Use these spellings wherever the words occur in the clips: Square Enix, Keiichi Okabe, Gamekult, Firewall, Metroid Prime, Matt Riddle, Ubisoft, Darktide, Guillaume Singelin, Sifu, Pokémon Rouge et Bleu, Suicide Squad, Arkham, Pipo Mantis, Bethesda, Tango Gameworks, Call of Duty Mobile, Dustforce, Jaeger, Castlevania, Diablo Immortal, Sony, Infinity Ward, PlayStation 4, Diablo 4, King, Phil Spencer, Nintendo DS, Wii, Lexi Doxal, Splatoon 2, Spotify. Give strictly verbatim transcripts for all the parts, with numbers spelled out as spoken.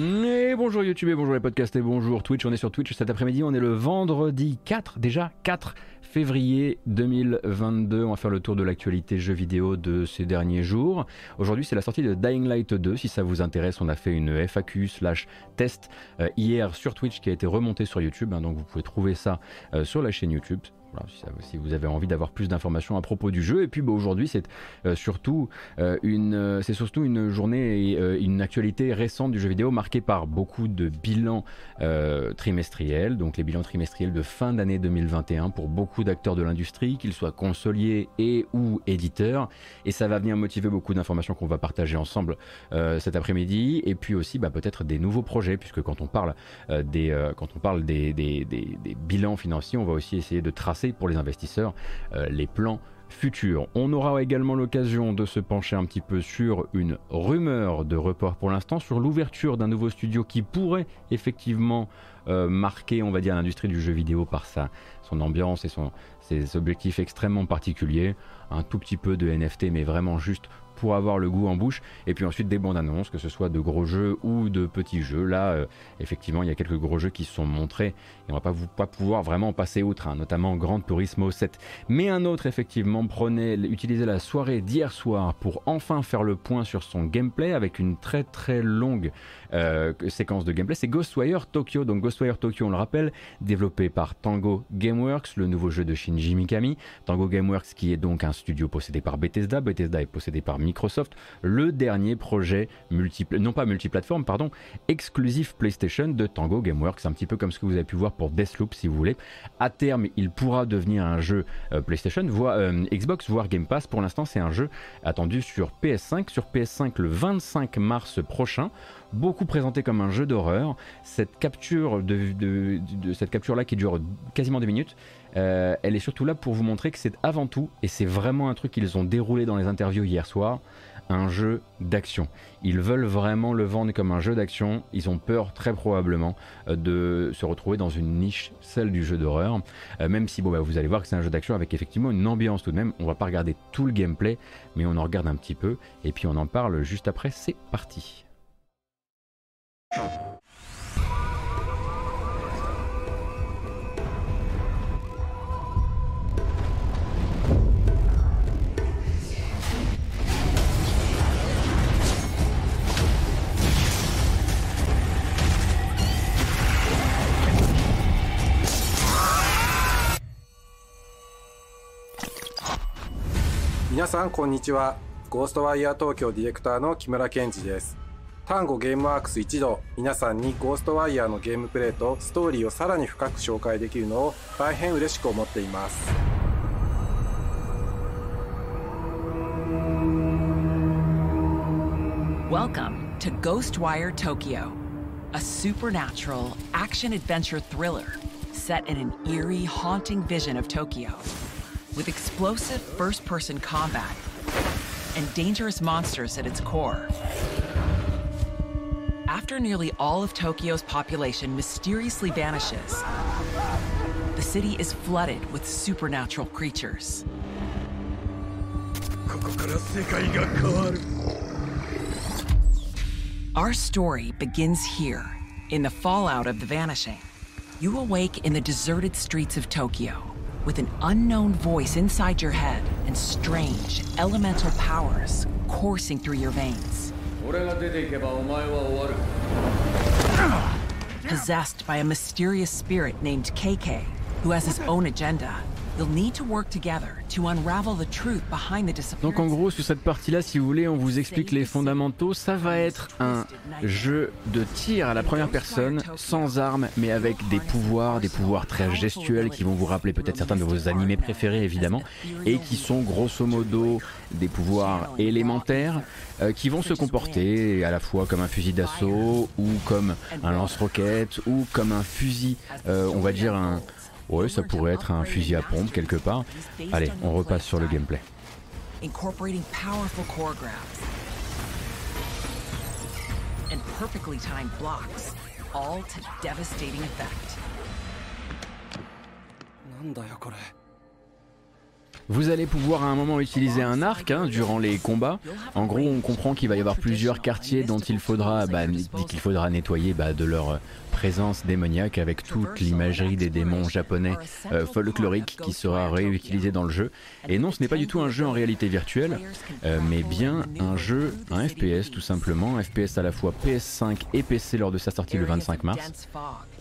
Et bonjour YouTube, et bonjour les podcasts, et bonjour Twitch. On est sur Twitch cet après-midi, on est le vendredi quatre, déjà quatre février deux mille vingt-deux. On va faire le tour de l'actualité jeux vidéo de ces derniers jours. Aujourd'hui, c'est la sortie de Dying Light deux. Si ça vous intéresse, on a fait une F A Q slash test euh, hier sur Twitch qui a été remontée sur YouTube. Hein, donc vous pouvez trouver ça euh, sur la chaîne YouTube. Voilà, si, ça, si vous avez envie d'avoir plus d'informations à propos du jeu. Et puis bah, aujourd'hui c'est euh, surtout, euh, euh, surtout une journée et euh, une actualité récente du jeu vidéo marquée par beaucoup de bilans euh, trimestriels, donc les bilans trimestriels de fin d'année deux mille vingt et un pour beaucoup d'acteurs de l'industrie, qu'ils soient consoliers et ou éditeurs, et ça va venir motiver beaucoup d'informations qu'on va partager ensemble euh, cet après-midi. Et puis aussi bah, peut-être des nouveaux projets, puisque quand on parle, euh, des, euh, quand on parle des, des, des, des bilans financiers, on va aussi essayer de tracer pour les investisseurs euh, les plans futurs. On aura également l'occasion de se pencher un petit peu sur une rumeur de report pour l'instant, sur l'ouverture d'un nouveau studio qui pourrait effectivement euh, marquer, on va dire, l'industrie du jeu vidéo par sa, son ambiance et son, ses objectifs extrêmement particuliers. Un tout petit peu de N F T, mais vraiment juste pour avoir le goût en bouche, et puis ensuite des bandes annonces, que ce soit de gros jeux ou de petits jeux. Là euh, effectivement il y a quelques gros jeux qui sont montrés et on va pas, vous, pas pouvoir vraiment passer outre, hein, notamment Gran Turismo sept, mais un autre effectivement prenait, utilisait la soirée d'hier soir pour enfin faire le point sur son gameplay avec une très très longue euh, séquence de gameplay. C'est Ghostwire Tokyo. Donc Ghostwire Tokyo, on le rappelle, développé par Tango Gameworks, le nouveau jeu de Shinji Mikami. Tango Gameworks qui est donc un studio possédé par Bethesda. Bethesda est possédé par Microsoft, le dernier projet multiple, non pas multiplateforme, pardon, exclusif PlayStation de Tango Gameworks, un petit peu comme ce que vous avez pu voir pour Deathloop si vous voulez. À terme, il pourra devenir un jeu euh, PlayStation, voire euh, Xbox, voire Game Pass. Pour l'instant, c'est un jeu attendu sur P S cinq, sur P S cinq le vingt-cinq mars prochain. Beaucoup présenté comme un jeu d'horreur. Cette capture de, de, de cette capture là qui dure quasiment deux minutes. Euh, elle est surtout là pour vous montrer que c'est avant tout, et c'est vraiment un truc qu'ils ont déroulé dans les interviews hier soir, un jeu d'action. Ils veulent vraiment le vendre comme un jeu d'action. Ils ont peur très probablement de se retrouver dans une niche, celle du jeu d'horreur, euh, même si bon, bah, vous allez voir que c'est un jeu d'action avec effectivement une ambiance tout de même. On va pas regarder tout le gameplay, mais on en regarde un petit peu et puis on en parle juste après. C'est parti. Minasan konnichiwa, Ghostwire Tokyo ディレクターの木村健二です。 タンゴゲームワークス一同、皆さんにゴーストワイヤーのゲームプレイとストーリーをさらに深く紹介できるのを大変嬉しく思っています。 Welcome to Ghostwire Tokyo, a supernatural action-adventure thriller set in an eerie, haunting vision of Tokyo, with explosive first-person combat and dangerous monsters at its core. After nearly all of Tokyo's population mysteriously vanishes, the city is flooded with supernatural creatures. Our story begins here, in the fallout of the vanishing. You awake in the deserted streets of Tokyo, with an unknown voice inside your head and strange elemental powers coursing through your veins. Possessed by a mysterious spirit named K K, who has his own agenda, you'll need to work together to unravel the truth behind the disappearance. Donc en gros, sur cette partie-là, si vous voulez, on vous explique les fondamentaux. Ça va être un jeu de tir à la première personne, sans armes, mais avec des pouvoirs, des pouvoirs très gestuels qui vont vous rappeler peut-être certains de vos animés préférés, évidemment, et qui sont grosso modo des pouvoirs élémentaires euh, qui vont se comporter à la fois comme un fusil d'assaut ou comme un lance-roquette ou comme un fusil, euh, on va dire un... Ouais, ça pourrait être un fusil à pompe quelque part. Allez, on repasse sur le gameplay. Incorporating powerful core grabs and perfectly timed blocks, all to devastating effect. Vous allez pouvoir à un moment utiliser un arc hein, durant les combats. En gros, on comprend qu'il va y avoir plusieurs quartiers dont il faudra, bah, qu'il faudra nettoyer bah, de leur présence démoniaque avec toute l'imagerie des démons japonais euh, folkloriques qui sera réutilisée dans le jeu. Et non, ce n'est pas du tout un jeu en réalité virtuelle, euh, mais bien un jeu, un F P S tout simplement, un F P S à la fois P S cinq et P C lors de sa sortie le vingt-cinq mars.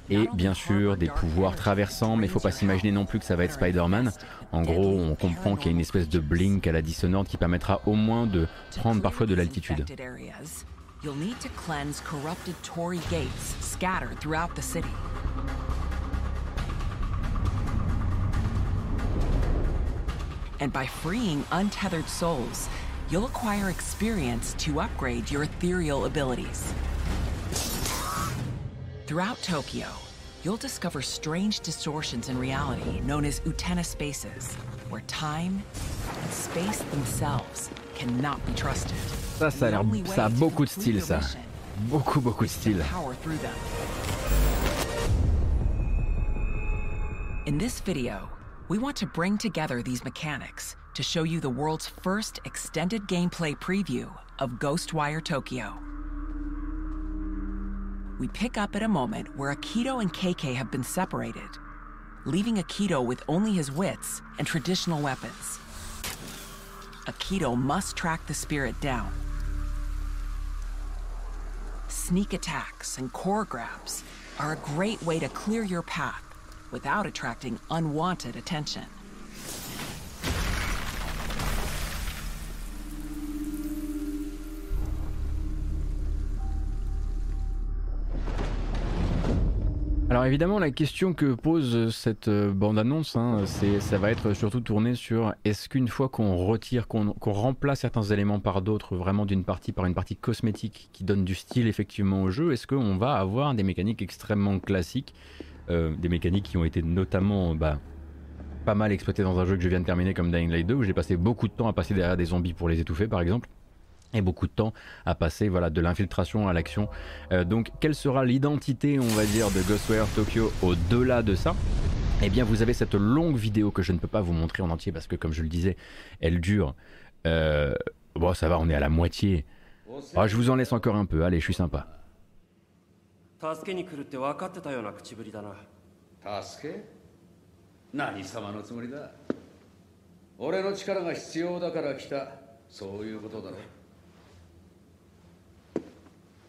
Et bien sûr des pouvoirs traversants, mais faut pas s'imaginer non plus que ça va être Spider-Man. En gros, on comprend qu'il y a une espèce de blink à la dissonante qui permettra au moins de prendre parfois de l'altitude. And by freeing untethered souls, you'll acquire experience to upgrade your ethereal abilities. Throughout Tokyo, you'll discover strange distortions in reality known as Utena spaces, where time and space themselves cannot be trusted. Ça, ça a l'air, ça a beaucoup de style, ça. Beaucoup, beaucoup de style. In this video, we want to bring together these mechanics to show you the world's first extended gameplay preview of Ghostwire Tokyo. We pick up at a moment where Akito and K K have been separated, leaving Akito with only his wits and traditional weapons. Akito must track the spirit down. Sneak attacks and core grabs are a great way to clear your path without attracting unwanted attention. Alors évidemment la question que pose cette bande-annonce, hein, c'est, ça va être surtout tourné sur est-ce qu'une fois qu'on retire, qu'on qu'on remplace certains éléments par d'autres, vraiment d'une partie par une partie cosmétique qui donne du style effectivement au jeu, est-ce qu'on va avoir des mécaniques extrêmement classiques, euh, des mécaniques qui ont été notamment bah, pas mal exploitées dans un jeu que je viens de terminer comme Dying Light deux où j'ai passé beaucoup de temps à passer derrière des zombies pour les étouffer par exemple. Et beaucoup de temps à passer voilà, de l'infiltration à l'action. Euh, donc quelle sera l'identité, on va dire, de Ghostwire Tokyo au-delà de ça? Eh bien vous avez cette longue vidéo que je ne peux pas vous montrer en entier parce que comme je le disais, elle dure... Euh, bon ça va, on est à la moitié. Oh, je vous en laisse encore un peu, allez, je suis sympa.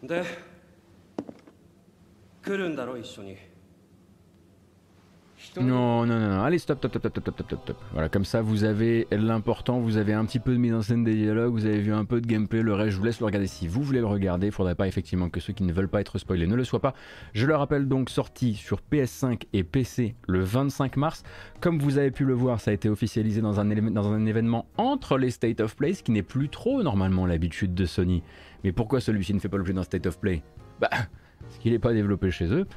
De... Non, non, non, allez, stop, stop, stop, stop, stop, stop, stop. Voilà, comme ça, vous avez l'important, vous avez un petit peu de mise en scène des dialogues, vous avez vu un peu de gameplay, le reste, je vous laisse le regarder si vous voulez le regarder. Il faudrait pas effectivement que ceux qui ne veulent pas être spoilés ne le soient pas. Je le rappelle donc, sorti sur P S cinq et P C le vingt-cinq mars. Comme vous avez pu le voir, ça a été officialisé dans un, dans un événement entre les State of Play, ce qui n'est plus trop normalement l'habitude de Sony. Mais pourquoi celui-ci ne fait pas l'objet d'un State of Play? Bah... Parce qu'il n'est pas développé chez eux.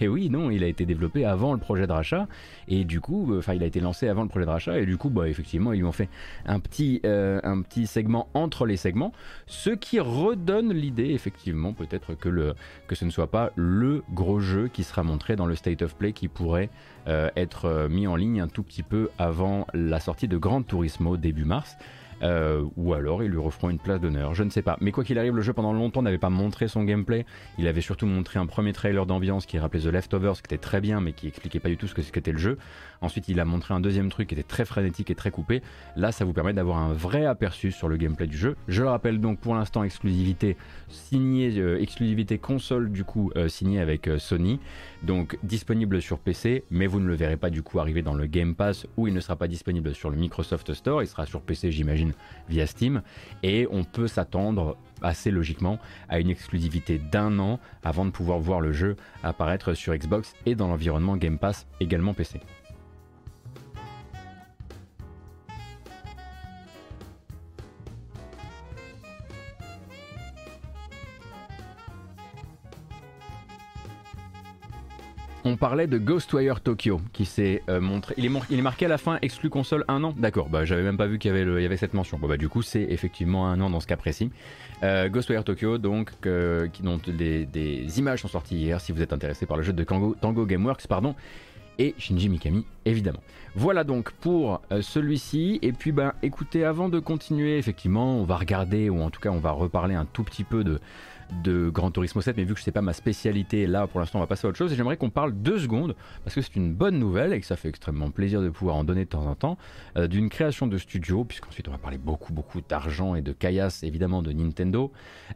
Et oui, non, il a été développé avant le projet de rachat. Et du coup, enfin, il a été lancé avant le projet de rachat. Et du coup, bah, effectivement, ils lui ont fait un petit, euh, un petit segment entre les segments. Ce qui redonne l'idée, effectivement, peut-être que, le, que ce ne soit pas le gros jeu qui sera montré dans le State of Play qui pourrait euh, être mis en ligne un tout petit peu avant la sortie de Gran Turismo début mars. Euh, ou alors ils lui referont une place d'honneur, je ne sais pas. Mais quoi qu'il arrive, le jeu pendant longtemps n'avait pas montré son gameplay. Il avait surtout montré un premier trailer d'ambiance qui rappelait The Leftovers, qui était très bien mais qui expliquait pas du tout ce que c'était le jeu. Ensuite il a montré un deuxième truc qui était très frénétique et très coupé. Là ça vous permet d'avoir un vrai aperçu sur le gameplay du jeu. Je le rappelle donc, pour l'instant exclusivité signée, euh, exclusivité console du coup euh, signée avec euh, Sony. Donc disponible sur P C, mais vous ne le verrez pas du coup arriver dans le Game Pass où il ne sera pas disponible sur le Microsoft Store. Il sera sur P C, j'imagine, via Steam, et on peut s'attendre assez logiquement à une exclusivité d'un an avant de pouvoir voir le jeu apparaître sur Xbox et dans l'environnement Game Pass également P C. On parlait de Ghostwire Tokyo qui s'est euh, montré. Il est, il est marqué à la fin exclu console un an. D'accord, bah j'avais même pas vu qu'il y avait, le, il y avait cette mention. Bon bah du coup c'est effectivement un an dans ce cas précis. Euh, Ghostwire Tokyo donc euh, qui, dont des, des images sont sorties hier si vous êtes intéressé par le jeu de Tango, Tango Gameworks pardon. et Shinji Mikami évidemment. Voilà donc pour euh, celui-ci, et puis ben écoutez, avant de continuer, effectivement on va regarder, ou en tout cas on va reparler un tout petit peu de, de Gran Turismo sept, mais vu que c'est pas ma spécialité là pour l'instant, on va passer à autre chose, et j'aimerais qu'on parle deux secondes, parce que c'est une bonne nouvelle et que ça fait extrêmement plaisir de pouvoir en donner de temps en temps, euh, d'une création de studio, puisqu'ensuite on va parler beaucoup beaucoup d'argent et de caillasse évidemment de Nintendo.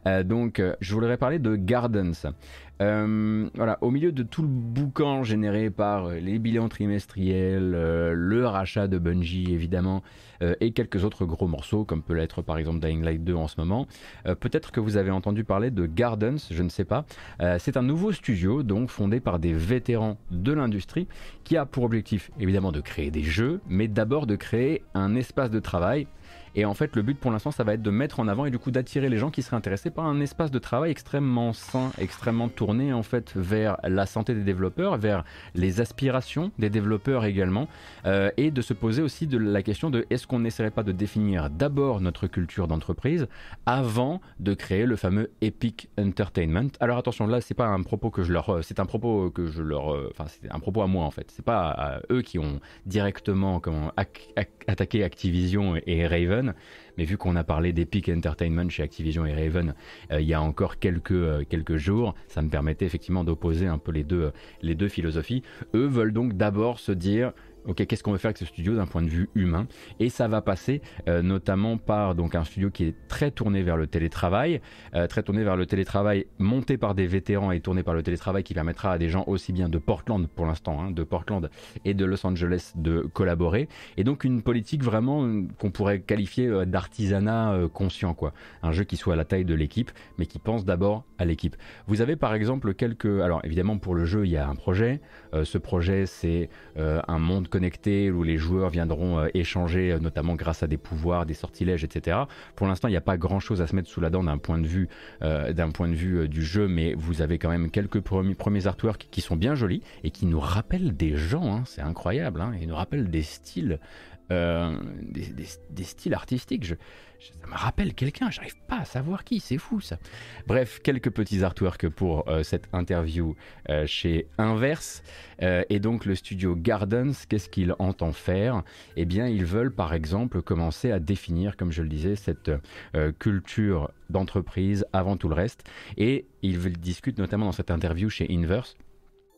euh, donc euh, je voudrais parler de Gardens. Euh, voilà, au milieu de tout le boucan généré par les bilans trimestriels, euh, le rachat de Bungie évidemment, euh, et quelques autres gros morceaux comme peut l'être par exemple Dying Light deux en ce moment, euh, peut-être que vous avez entendu parler de Gardens, je ne sais pas. Euh, c'est un nouveau studio donc fondé par des vétérans de l'industrie qui a pour objectif évidemment de créer des jeux, mais d'abord de créer un espace de travail. Et en fait le but pour l'instant ça va être de mettre en avant et du coup d'attirer les gens qui seraient intéressés par un espace de travail extrêmement sain, extrêmement tourné en fait vers la santé des développeurs, vers les aspirations des développeurs également, euh, et de se poser aussi de la question de est-ce qu'on n'essaierait pas de définir d'abord notre culture d'entreprise avant de créer le fameux Epic Entertainment. Alors attention, là c'est pas un propos que je leur, c'est un propos que je leur, euh, enfin c'est un propos à moi en fait, c'est pas à, à eux qui ont directement comment, ac- ac- attaqué Activision et, et Raven. Mais vu qu'on a parlé d'Epic Entertainment chez Activision et Raven euh, il y a encore quelques, euh, quelques jours, ça me permettait effectivement d'opposer un peu les deux, euh, les deux philosophies. Eux veulent donc d'abord se dire ok, qu'est-ce qu'on veut faire avec ce studio d'un point de vue humain, et ça va passer euh, notamment par donc, un studio qui est très tourné vers le télétravail, euh, très tourné vers le télétravail monté par des vétérans et tourné par le télétravail, qui permettra à des gens aussi bien de Portland pour l'instant, hein, de Portland et de Los Angeles de collaborer, et donc une politique vraiment qu'on pourrait qualifier euh, d'artisanat euh, conscient quoi. Un jeu qui soit à la taille de l'équipe mais qui pense d'abord à l'équipe. Vous avez par exemple quelques, alors évidemment pour le jeu il y a un projet, euh, ce projet c'est euh, un monde connectés où les joueurs viendront euh, échanger, euh, notamment grâce à des pouvoirs, des sortilèges, et cetera. Pour l'instant, il n'y a pas grand-chose à se mettre sous la dent d'un point de vue, euh, d'un point de vue euh, du jeu, mais vous avez quand même quelques premiers, premiers artworks qui sont bien jolis et qui nous rappellent des gens, hein, c'est incroyable, hein, ils nous rappellent des styles, euh, des, des, des styles artistiques. Je... Ça me rappelle quelqu'un, j'arrive pas à savoir qui, c'est fou ça. Bref, quelques petits artworks pour euh, cette interview euh, chez Inverse. Euh, et donc le studio Gardens, qu'est-ce qu'il entend faire? Eh bien ils veulent par exemple commencer à définir, comme je le disais, cette euh, culture d'entreprise avant tout le reste. Et ils discutent notamment dans cette interview chez Inverse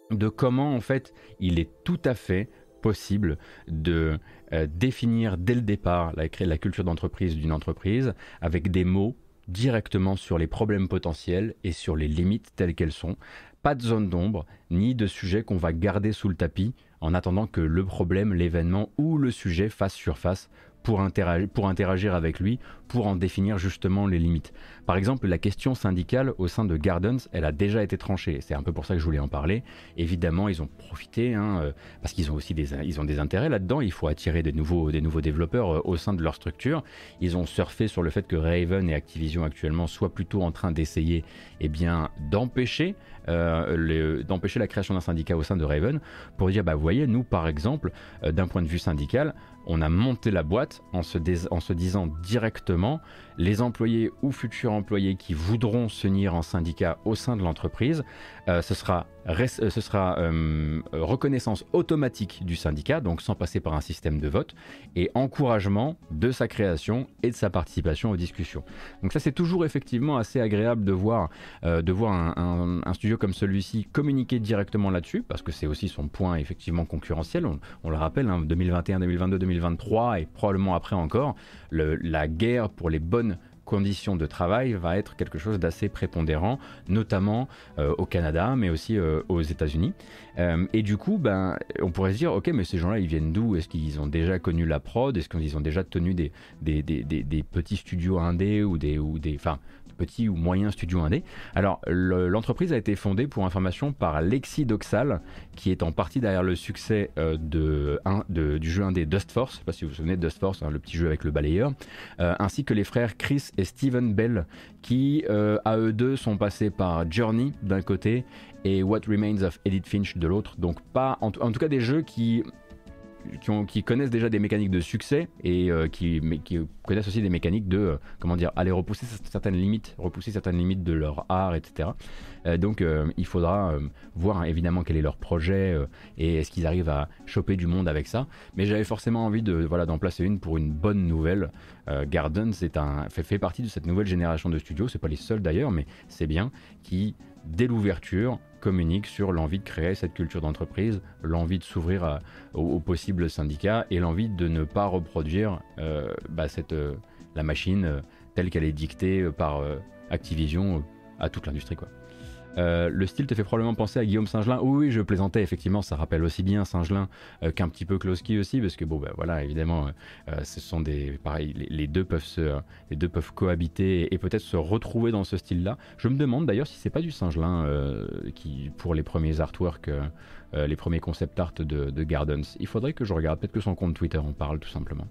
de comment en fait il est tout à fait possible de euh, définir dès le départ la, la culture d'entreprise d'une entreprise avec des mots directement sur les problèmes potentiels et sur les limites telles qu'elles sont. Pas de zone d'ombre ni de sujet qu'on va garder sous le tapis en attendant que le problème, l'événement ou le sujet fasse surface pour interagir, pour interagir avec lui, pour en définir justement les limites. Par exemple, la question syndicale au sein de Gardens, elle a déjà été tranchée. C'est un peu pour ça que je voulais en parler. Évidemment, ils ont profité, hein, parce qu'ils ont aussi des, ils ont des intérêts là-dedans. Il faut attirer des nouveaux, des nouveaux développeurs au sein de leur structure. Ils ont surfé sur le fait que Raven et Activision actuellement soient plutôt en train d'essayer, eh bien, d'empêcher, euh, le, d'empêcher la création d'un syndicat au sein de Raven pour dire, bah, vous voyez, nous, par exemple, euh, d'un point de vue syndical, on a monté la boîte en se, dé- en se disant directement les employés ou futurs employés qui voudront s'unir en syndicat au sein de l'entreprise, euh, ce sera, res- euh, ce sera euh, reconnaissance automatique du syndicat, donc sans passer par un système de vote, et encouragement de sa création et de sa participation aux discussions. Donc ça c'est toujours effectivement assez agréable de voir, euh, de voir un, un, un studio comme celui-ci communiquer directement là-dessus, parce que c'est aussi son point effectivement concurrentiel, on, on le rappelle, hein, deux mille vingt et un, deux mille vingt-deux, deux mille vingt-trois et probablement après encore, le, la guerre pour les bonnes conditions de travail va être quelque chose d'assez prépondérant, notamment euh, au Canada, mais aussi euh, aux États-Unis. Euh, et du coup, ben, on pourrait se dire, ok, mais ces gens-là, ils viennent d'où? Est-ce qu'ils ont déjà connu la prod? Est-ce qu'ils ont déjà tenu des, des, des, des, des petits studios indés ou des, ou des, enfin, petits ou moyens studios indés? Alors, le, l'entreprise a été fondée, pour information, par Lexi Doxal, qui est en partie derrière le succès euh, de, un, de, du jeu indé Dustforce. Je ne sais pas si vous vous souvenez de Dustforce, hein, le petit jeu avec le balayeur, euh, ainsi que les frères Chris et Steven Bell, qui euh, à eux deux sont passés par Journey d'un côté et What Remains of Edith Finch de l'autre. Donc pas en, t- en tout cas des jeux qui qui, ont, qui connaissent déjà des mécaniques de succès et euh, qui, mais, qui connaissent aussi des mécaniques de euh, comment dire, aller repousser certaines limites, repousser certaines limites de leur art, et cetera. Euh, donc euh, il faudra euh, voir hein, évidemment quel est leur projet euh, et est-ce qu'ils arrivent à choper du monde avec ça. Mais j'avais forcément envie de voilà d'en placer une pour une bonne nouvelle. Euh, Gardens est un, fait, fait partie de cette nouvelle génération de studios. C'est pas les seuls d'ailleurs, mais c'est bien qui dès l'ouverture communique sur l'envie de créer cette culture d'entreprise, l'envie de s'ouvrir aux, aux possibles syndicats et l'envie de ne pas reproduire euh, bah, cette, euh, la machine euh, telle qu'elle est dictée par euh, Activision euh, à toute l'industrie quoi. Euh, le style te fait probablement penser à Guillaume Singelin. Oh, oui, je plaisantais, effectivement, ça rappelle aussi bien Singelin euh, qu'un petit peu Kloski aussi, parce que bon, bah, voilà, évidemment, euh, ce sont des, pareil, les, les deux peuvent se, euh, les deux peuvent cohabiter et, et peut-être se retrouver dans ce style-là. Je me demande d'ailleurs si c'est pas du Singelin euh, qui, pour les premiers artworks, euh, les premiers concept art de, de Gardens. Il faudrait que je regarde, peut-être que son compte Twitter en parle tout simplement.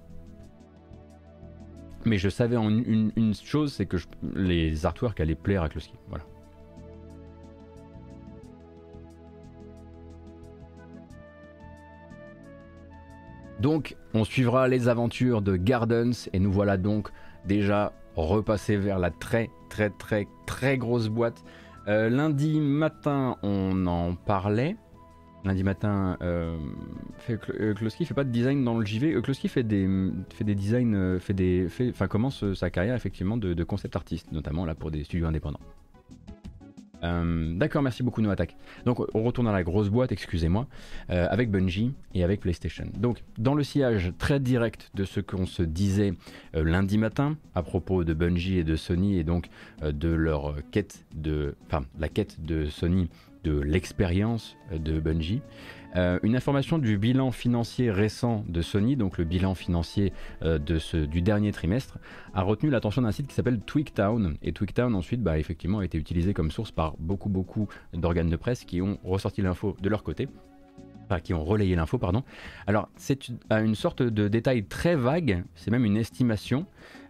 Mais je savais en une, une chose, c'est que je, les artworks allaient plaire à Kloski, voilà. Donc, on suivra les aventures de Gardens et nous voilà donc déjà repassés vers la très très très très grosse boîte. Euh, lundi matin, on en parlait. Lundi matin, euh, Kloski fait pas de design dans le J V. Kloski fait des, fait des designs, fait des, fait, enfin commence sa carrière effectivement de, de concept artiste, notamment là pour des studios indépendants. Euh, d'accord, merci beaucoup Noattack. Donc on retourne à la grosse boîte, excusez-moi, euh, avec Bungie et avec PlayStation. Donc dans le sillage très direct de ce qu'on se disait euh, lundi matin à propos de Bungie et de Sony et donc euh, de leur quête de, enfin la quête de Sony de l'expérience de Bungie. Euh, une information du bilan financier récent de Sony, donc le bilan financier euh, de ce, du dernier trimestre, a retenu l'attention d'un site qui s'appelle TweakTown. Et TweakTown ensuite, bah, effectivement, a été utilisé comme source par beaucoup, beaucoup d'organes de presse qui ont ressorti l'info de leur côté, enfin, qui ont relayé l'info, pardon. Alors, c'est une sorte de détail très vague, c'est même une estimation,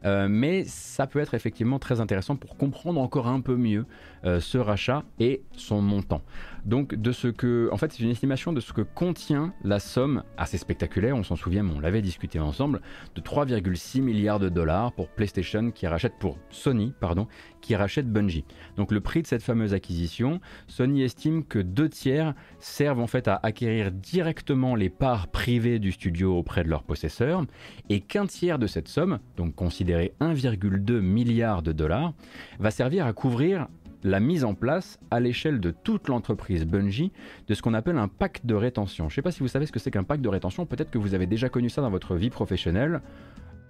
euh, mais ça peut être effectivement très intéressant pour comprendre encore un peu mieux euh, ce rachat et son montant. Donc de ce que, en fait c'est une estimation de ce que contient la somme assez spectaculaire, on s'en souvient mais on l'avait discuté ensemble, de trois virgule six milliards de dollars pour PlayStation qui rachète, pour Sony pardon, qui rachète Bungie. Donc le prix de cette fameuse acquisition, Sony estime que deux tiers servent en fait à acquérir directement les parts privées du studio auprès de leurs possesseurs et qu'un tiers de cette somme, donc considéré un virgule deux milliard de dollars, va servir à couvrir la mise en place à l'échelle de toute l'entreprise Bungie de ce qu'on appelle un pacte de rétention. Je ne sais pas si vous savez ce que c'est qu'un pacte de rétention, peut-être que vous avez déjà connu ça dans votre vie professionnelle.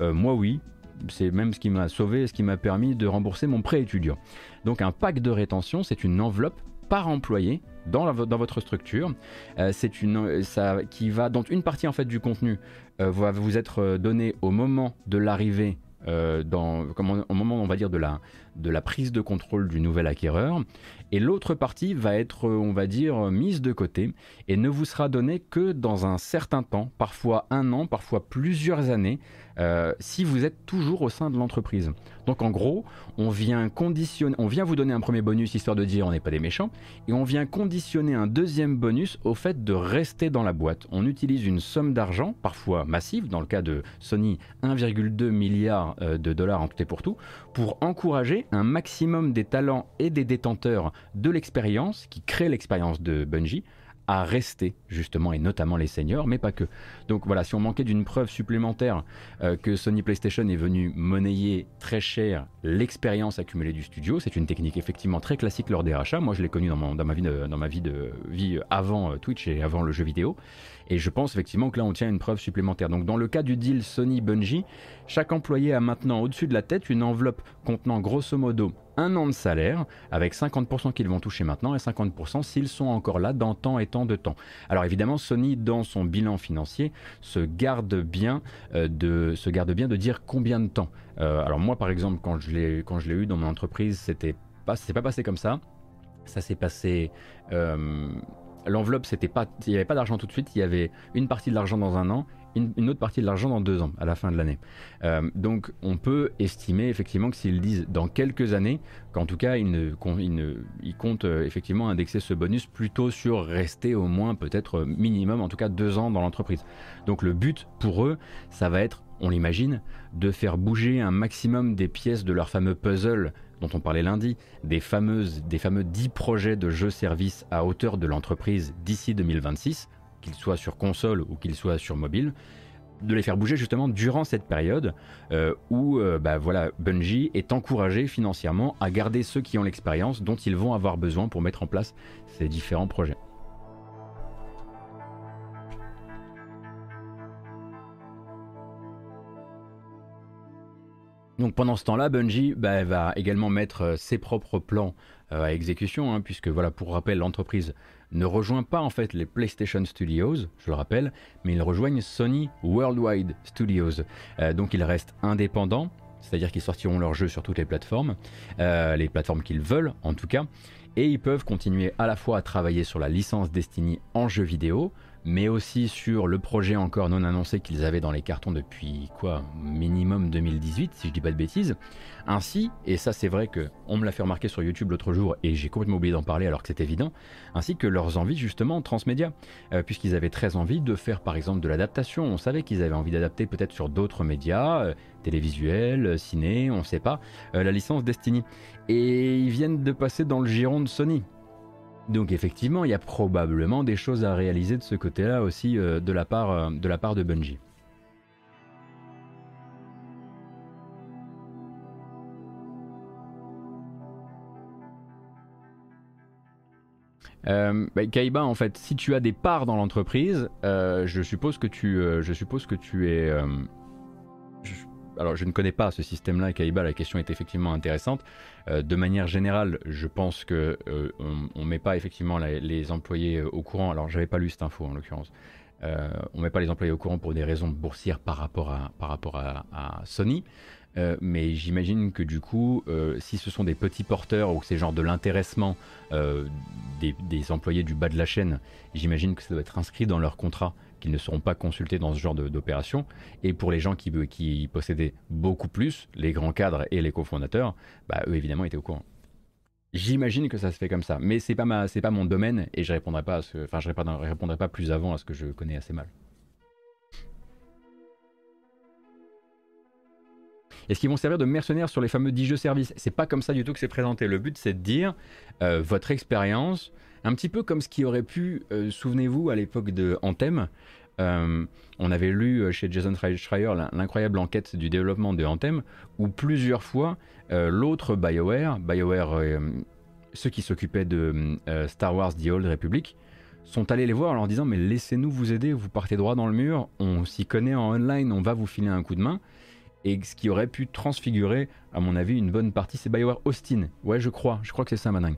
Euh, moi oui, c'est même ce qui m'a sauvé, ce qui m'a permis de rembourser mon prêt étudiant. Donc un pacte de rétention, c'est une enveloppe par employé dans, la, dans votre structure, euh, c'est une, ça, qui va, dont une partie en fait du contenu euh, va vous être donnée au moment de l'arrivée Euh, dans, comme on, au moment on va dire de la, de la prise de contrôle du nouvel acquéreur, et l'autre partie va être on va dire mise de côté et ne vous sera donnée que dans un certain temps, parfois un an, parfois plusieurs années, euh, si vous êtes toujours au sein de l'entreprise. Donc en gros on vient conditionner, on vient vous donner un premier bonus histoire de dire on n'est pas des méchants, et on vient conditionner un deuxième bonus au fait de rester dans la boîte. On utilise une somme d'argent parfois massive, dans le cas de Sony un virgule deux milliard de dollars en tout et pour tout, pour encourager un maximum des talents et des détenteurs de l'expérience qui créent l'expérience de Bungie à rester justement, et notamment les seniors, mais pas que. Donc voilà, si on manquait d'une preuve supplémentaire euh, que Sony PlayStation est venu monnayer très cher l'expérience accumulée du studio, c'est une technique effectivement très classique lors des rachats. Moi je l'ai connue dans, mon, dans ma vie de, dans ma vie de vie avant Twitch et avant le jeu vidéo, et je pense effectivement que là on tient une preuve supplémentaire. Donc dans le cas du deal Sony Bungie, chaque employé a maintenant au-dessus de la tête une enveloppe contenant grosso modo un an de salaire, avec cinquante pour cent qu'ils vont toucher maintenant et cinquante pour cent s'ils sont encore là dans tant et tant de temps. Alors évidemment Sony dans son bilan financier se garde bien, euh, de, se garde bien de dire combien de temps. Euh, alors moi par exemple quand je l'ai, quand je l'ai eu dans mon entreprise, c'était pas, c'est pas passé comme ça, ça s'est passé... Euh, l'enveloppe, c'était pas, il n'y avait pas d'argent tout de suite, il y avait une partie de l'argent dans un an, une, une autre partie de l'argent dans deux ans, à la fin de l'année. Euh, donc on peut estimer effectivement que s'ils disent dans quelques années, qu'en tout cas ils, ne, ils, ne, ils comptent effectivement indexer ce bonus plutôt sur rester au moins peut-être minimum, en tout cas deux ans dans l'entreprise. Donc le but pour eux, ça va être, on l'imagine, de faire bouger un maximum des pièces de leur fameux puzzle dont on parlait lundi, des, fameuses, des fameux dix projets de jeux-services à hauteur de l'entreprise d'ici deux mille vingt-six, qu'ils soient sur console ou qu'ils soient sur mobile, de les faire bouger justement durant cette période euh, où euh, bah voilà, Bungie est encouragé financièrement à garder ceux qui ont l'expérience dont ils vont avoir besoin pour mettre en place ces différents projets. Donc pendant ce temps-là, Bungie bah, va également mettre ses propres plans euh, à exécution, hein, puisque voilà, pour rappel, l'entreprise ne rejoint pas en fait les PlayStation Studios, je le rappelle, mais ils rejoignent Sony Worldwide Studios. Euh, donc ils restent indépendants, c'est-à-dire qu'ils sortiront leurs jeux sur toutes les plateformes, euh, les plateformes qu'ils veulent en tout cas, et ils peuvent continuer à la fois à travailler sur la licence Destiny en jeu vidéo, mais aussi sur le projet encore non annoncé qu'ils avaient dans les cartons depuis quoi, minimum deux mille dix-huit si je dis pas de bêtises. Ainsi, et ça c'est vrai qu'on me l'a fait remarquer sur YouTube l'autre jour et j'ai complètement oublié d'en parler alors que c'est évident, ainsi que leurs envies justement transmédia, euh, puisqu'ils avaient très envie de faire par exemple de l'adaptation. On savait qu'ils avaient envie d'adapter peut-être sur d'autres médias, euh, télévisuels, ciné, on sait pas, euh, la licence Destiny. Et ils viennent de passer dans le giron de Sony. Donc effectivement, il y a probablement des choses à réaliser de ce côté-là aussi euh, de, la part, euh, de la part de Bungie. Euh, bah, Kaiba, en fait, si tu as des parts dans l'entreprise, euh, je suppose que tu, euh, je suppose que tu es... Euh, je... Alors je ne connais pas ce système-là, Kaiba, la question est effectivement intéressante. Euh, de manière générale, je pense qu'on euh, ne met pas effectivement la, les employés au courant. Alors j'avais pas lu cette info en l'occurrence. Euh, on ne met pas les employés au courant pour des raisons boursières par rapport à, par rapport à, à Sony. Euh, mais j'imagine que du coup, euh, si ce sont des petits porteurs ou que c'est genre de l'intéressement euh, des, des employés du bas de la chaîne, j'imagine que ça doit être inscrit dans leur contrat, qu'ils ne seront pas consultés dans ce genre de, d'opération. Et pour les gens qui, qui possédaient beaucoup plus, les grands cadres et les cofondateurs, bah, eux évidemment étaient au courant. J'imagine que ça se fait comme ça, mais c'est pas, ma, c'est pas mon domaine et je répondrai pas à ce, enfin, je répondrai, répondrai pas plus avant à ce que je connais assez mal. Est-ce qu'ils vont servir de mercenaires sur les fameux dix jeux services? C'est pas comme ça du tout que c'est présenté. Le but, c'est de dire euh, votre expérience, un petit peu comme ce qui aurait pu, euh, souvenez-vous, à l'époque de Anthem, euh, on avait lu chez Jason Schreier l'incroyable enquête du développement de Anthem, où plusieurs fois, euh, l'autre BioWare, BioWare euh, ceux qui s'occupaient de euh, Star Wars The Old Republic, sont allés les voir en leur disant « mais laissez-nous vous aider, vous partez droit dans le mur, on s'y connaît en online, on va vous filer un coup de main ». Et ce qui aurait pu transfigurer, à mon avis, une bonne partie, c'est BioWare Austin. Ouais, je crois, je crois que c'est ça, madame.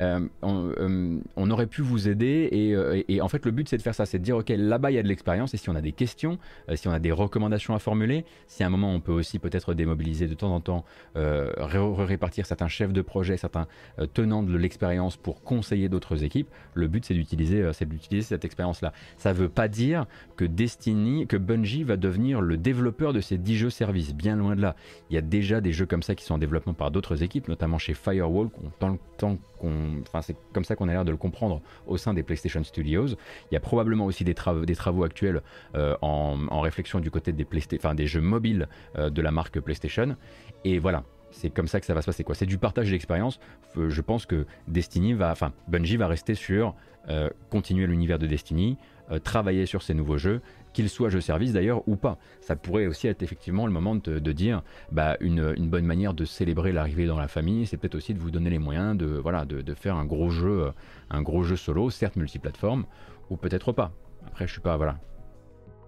Euh, on, euh, on aurait pu vous aider et, euh, et, et en fait le but c'est de faire ça, c'est de dire ok, là-bas il y a de l'expérience et si on a des questions, euh, si on a des recommandations à formuler, si à un moment on peut aussi peut-être démobiliser de temps en temps, euh, répartir certains chefs de projet, certains euh, tenants de l'expérience pour conseiller d'autres équipes, le but c'est d'utiliser, euh, c'est d'utiliser cette expérience-là. Ça ne veut pas dire que Destiny, que Bungie va devenir le développeur de ces dix jeux services, bien loin de là. Il y a déjà des jeux comme ça qui sont en développement par d'autres équipes, notamment chez Firewall, dans le temps qu'on Enfin, c'est comme ça qu'on a l'air de le comprendre au sein des PlayStation Studios. Il y a probablement aussi des, tra- des travaux actuels euh, en, en réflexion du côté des, Playsta- enfin, des jeux mobiles euh, de la marque PlayStation. Et voilà, c'est comme ça que ça va se passer. Quoi. C'est du partage d'expérience. Euh, je pense que Destiny va, enfin, Bungie va rester sur euh, continuer l'univers de Destiny, euh, travailler sur ces nouveaux jeux, qu'ils soient jeux service d'ailleurs ou pas. Ça pourrait aussi être effectivement le moment de, de dire bah, une, une bonne manière de célébrer l'arrivée dans la famille, c'est peut-être aussi de vous donner les moyens de, voilà, de, de faire un gros jeu, un gros jeu solo, certes multiplateforme, ou peut-être pas. Après je suis pas, voilà,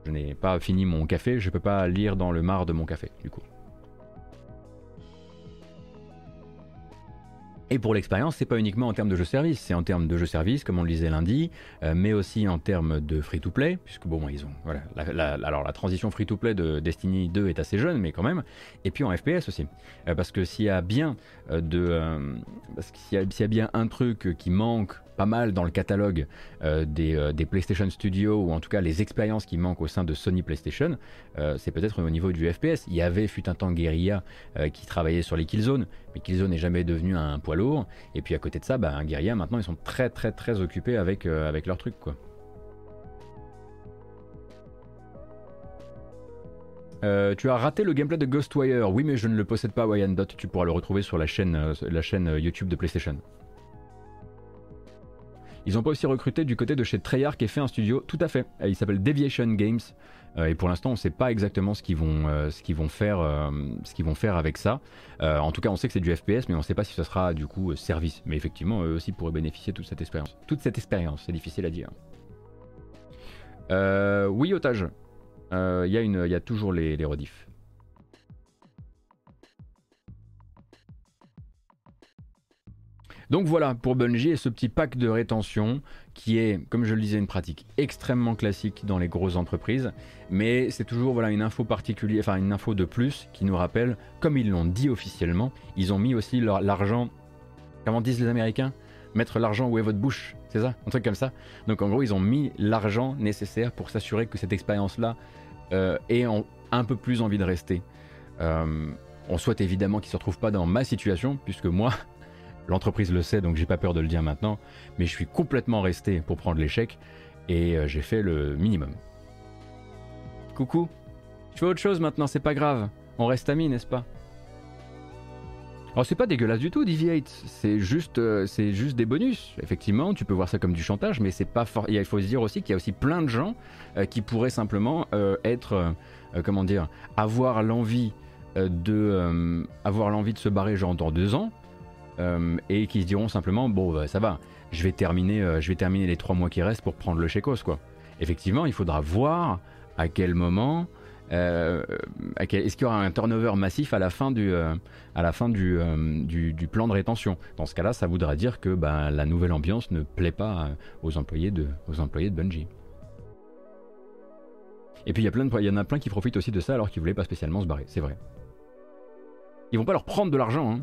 je n'ai pas fini mon café, je peux pas lire dans le marc de mon café du coup. Et pour l'expérience, c'est pas uniquement en termes de jeux service, c'est en termes de jeux service, comme on le disait lundi, euh, mais aussi en termes de free-to-play, puisque bon, ils ont, voilà, la, la, alors la transition free-to-play de Destiny deux est assez jeune, mais quand même, et puis en F P S aussi, euh, parce que s'il y a bien euh, de, euh, parce que s'il y a, s'il y a bien un truc qui manque pas mal dans le catalogue euh, des, euh, des PlayStation Studios, ou en tout cas les expériences qui manquent au sein de Sony PlayStation, euh, c'est peut-être au niveau du F P S. Il y avait fut un temps Guerrilla euh, qui travaillait sur les Killzone, mais Killzone n'est jamais devenu un poids lourd, et puis à côté de ça, bah, un Guerrilla maintenant ils sont très très très occupés avec, euh, avec leur truc quoi. Euh, tu as raté le gameplay de Ghostwire. Oui, mais je ne le possède pas, Wayandot. Tu pourras le retrouver sur la chaîne, euh, la chaîne YouTube de PlayStation. Ils n'ont pas aussi recruté du côté de chez Treyarch et fait un studio. Tout à fait. Il s'appelle Deviation Games. Euh, et pour l'instant, on ne sait pas exactement ce qu'ils vont, euh, ce qu'ils vont faire, euh, ce qu'ils vont faire avec ça. Euh, en tout cas, on sait que c'est du F P S, mais on ne sait pas si ce sera du coup service. Mais effectivement, eux aussi pourraient bénéficier de toute cette expérience. Toute cette expérience, c'est difficile à dire. Euh, oui, otage. Il euh, y, y a toujours les, les rediffs. Donc voilà pour Bungie et ce petit pack de rétention qui est, comme je le disais, une pratique extrêmement classique dans les grosses entreprises, mais c'est toujours voilà, une info particulière, enfin une info de plus qui nous rappelle, comme ils l'ont dit officiellement, ils ont mis aussi leur, l'argent, comment disent les Américains ? Mettre l'argent où est votre bouche, c'est ça? Un truc comme ça. Donc en gros, ils ont mis l'argent nécessaire pour s'assurer que cette expérience-là euh, ait en, un peu plus envie de rester. Euh, on souhaite évidemment qu'ils ne se retrouvent pas dans ma situation, puisque moi, l'entreprise le sait, donc j'ai pas peur de le dire maintenant, mais je suis complètement resté pour prendre l'échec, et euh, j'ai fait le minimum. Coucou, je fais autre chose maintenant, c'est pas grave, on reste amis, n'est-ce pas? Alors c'est pas dégueulasse du tout, D V huit, c'est juste, euh, c'est juste des bonus. Effectivement, tu peux voir ça comme du chantage, mais c'est pas fort. Il faut se dire aussi qu'il y a aussi plein de gens euh, qui pourraient simplement euh, être, euh, comment dire, avoir l'envie euh, de, euh, avoir l'envie de se barrer genre dans deux ans, euh, et qui se diront simplement bon bah, ça va, je vais terminer, euh, je vais terminer les trois mois qui restent pour prendre le chèque-os quoi. Effectivement, il faudra voir à quel moment. Euh, est-ce qu'il y aura un turnover massif à la fin du, euh, à la fin du, euh, du, du plan de rétention? Dans ce cas-là, ça voudra dire que bah, la nouvelle ambiance ne plaît pas aux employés de, aux employés de Bungie. Et puis il y a plein de, il y en a plein qui profitent aussi de ça alors qu'ils voulaient pas spécialement se barrer, c'est vrai. Ils vont pas leur prendre de l'argent, hein.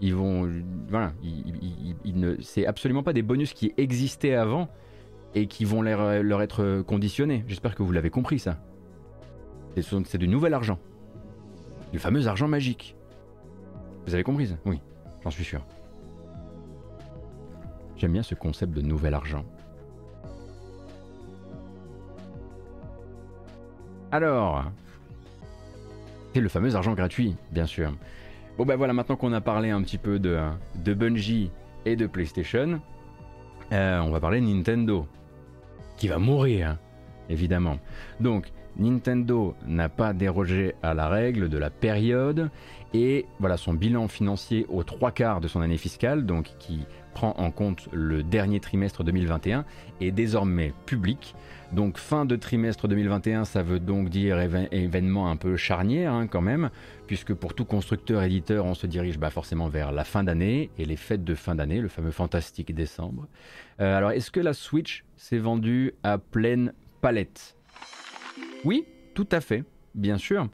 Ils vont, voilà, ils, ils, ils ne, c'est absolument pas des bonus qui existaient avant et qui vont leur, leur être conditionnés. J'espère que vous l'avez compris ça. C'est du nouvel argent, du fameux argent magique. Vous avez compris? Oui, j'en suis sûr. J'aime bien ce concept de nouvel argent. Alors, c'est le fameux argent gratuit, bien sûr. Bon ben voilà, maintenant qu'on a parlé un petit peu de, de Bungie et de PlayStation, euh, on va parler de Nintendo, qui va mourir, évidemment. Donc, Nintendo n'a pas dérogé à la règle de la période et voilà son bilan financier aux trois quarts de son année fiscale, donc qui prend en compte le dernier trimestre deux mille vingt et un, est désormais public. Donc fin de trimestre deux mille vingt et un, ça veut donc dire éve- événement un peu charnière hein, quand même, puisque pour tout constructeur éditeur, on se dirige bah, forcément vers la fin d'année et les fêtes de fin d'année, le fameux fantastique décembre. Euh, alors est-ce que la Switch s'est vendue à pleine palette ? Oui, tout à fait, bien sûr.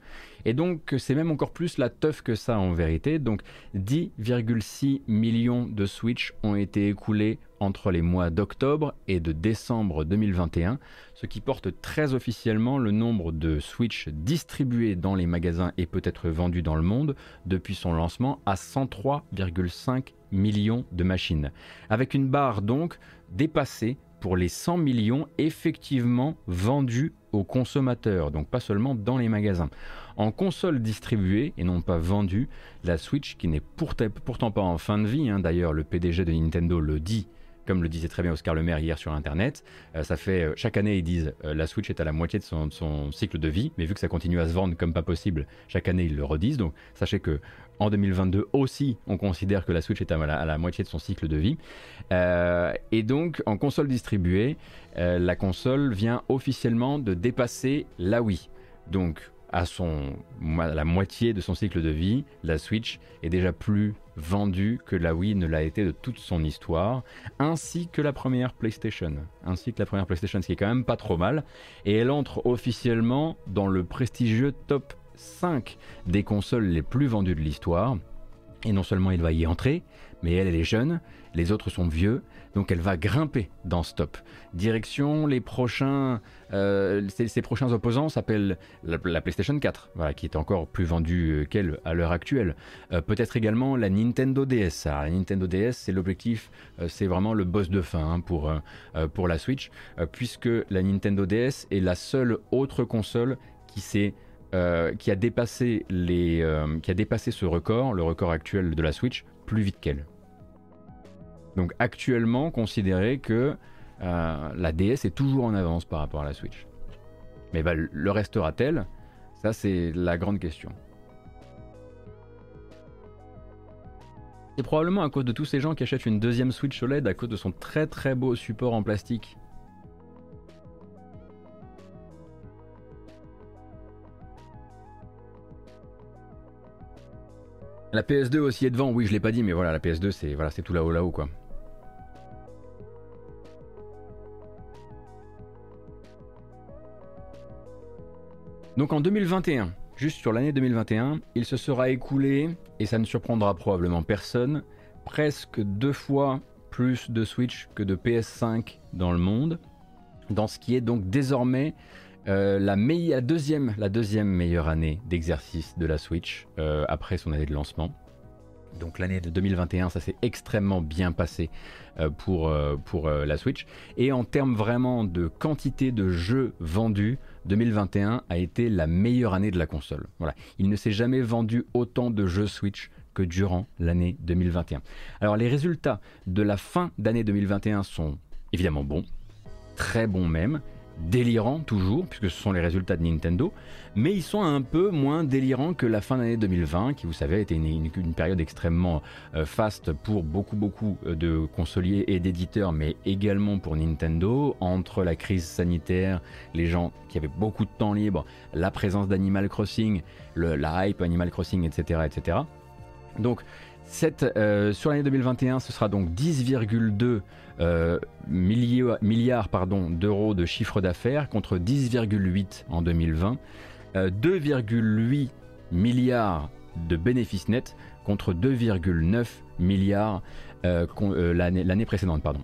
Et donc, c'est même encore plus la teuf que ça en vérité. Donc, dix virgule six millions de Switch ont été écoulés entre les mois d'octobre et de décembre deux mille vingt et un, ce qui porte très officiellement le nombre de Switch distribués dans les magasins et peut-être vendus dans le monde depuis son lancement à cent trois virgule cinq millions de machines. Avec une barre donc dépassée pour les cent millions effectivement vendus aux consommateurs, donc pas seulement dans les magasins. En console distribuée et non pas vendue, la Switch, qui n'est pourtant pas en fin de vie, hein, d'ailleurs le P D G de Nintendo le dit, comme le disait très bien Oscar Lemaire hier sur internet, euh, ça fait euh, chaque année ils disent euh, la Switch est à la moitié de son, son cycle de vie, mais vu que ça continue à se vendre comme pas possible, chaque année ils le redisent, donc sachez que en deux mille vingt-deux aussi, on considère que la Switch est à la, à la moitié de son cycle de vie. Euh, et donc, en console distribuée, euh, la console vient officiellement de dépasser la Wii. Donc, à, son, à la moitié de son cycle de vie, la Switch est déjà plus vendue que la Wii ne l'a été de toute son histoire, ainsi que la première PlayStation. Ainsi que la première PlayStation, ce qui est quand même pas trop mal. Et elle entre officiellement dans le prestigieux top cinq des consoles les plus vendues de l'histoire, Et non seulement elle va y entrer, mais elle, elle est jeune, les autres sont vieux, donc elle va grimper dans ce top. Direction, les prochains, euh, ses, ses prochains opposants s'appellent la, la PlayStation quatre, voilà, qui est encore plus vendue qu'elle à l'heure actuelle. Euh, peut-être également la Nintendo D S. Alors, la Nintendo D S, c'est l'objectif, euh, c'est vraiment le boss de fin hein, pour, euh, pour la Switch, euh, puisque la Nintendo D S est la seule autre console qui s'est... Euh, qui, a dépassé les, euh, qui a dépassé ce record, le record actuel de la Switch, plus vite qu'elle. Donc actuellement, considérez que euh, la D S est toujours en avance par rapport à la Switch. Mais bah, le restera-t-elle? Ça, c'est la grande question. C'est probablement à cause de tous ces gens qui achètent une deuxième Switch O L E D à cause de son très très beau support en plastique. La P S deux aussi est devant, oui je l'ai pas dit mais voilà la P S deux c'est voilà, c'est tout là-haut là-haut quoi. Donc en deux mille vingt et un, juste sur l'année deux mille vingt et un, il se sera écoulé, et ça ne surprendra probablement personne, presque deux fois plus de Switch que de P S cinq dans le monde, dans ce qui est donc désormais... Euh, la, meille, la, deuxième, la deuxième meilleure année d'exercice de la Switch euh, après son année de lancement. Donc l'année de deux mille vingt et un, ça s'est extrêmement bien passé euh, pour, euh, pour euh, la Switch. Et en termes vraiment de quantité de jeux vendus, deux mille vingt et un a été la meilleure année de la console. Voilà. Il ne s'est jamais vendu autant de jeux Switch que durant l'année deux mille vingt et un. Alors les résultats de la fin d'année deux mille vingt et un sont évidemment bons, très bons même, délirants toujours, puisque ce sont les résultats de Nintendo, mais ils sont un peu moins délirants que la fin d'année deux mille vingt, qui vous savez a été une, une, une période extrêmement euh, faste pour beaucoup beaucoup de consoliers et d'éditeurs, mais également pour Nintendo, entre la crise sanitaire, les gens qui avaient beaucoup de temps libre, la présence d'Animal Crossing, le, la hype Animal Crossing, et cetera et cetera. Donc cette, euh, sur l'année deux mille vingt et un, ce sera donc dix virgule deux euh, milliards, milliards pardon, d'euros de chiffre d'affaires contre dix virgule huit en deux mille vingt, euh, deux virgule huit milliards de bénéfices nets contre deux virgule neuf milliards euh, con, euh, l'année, l'année précédente. Pardon.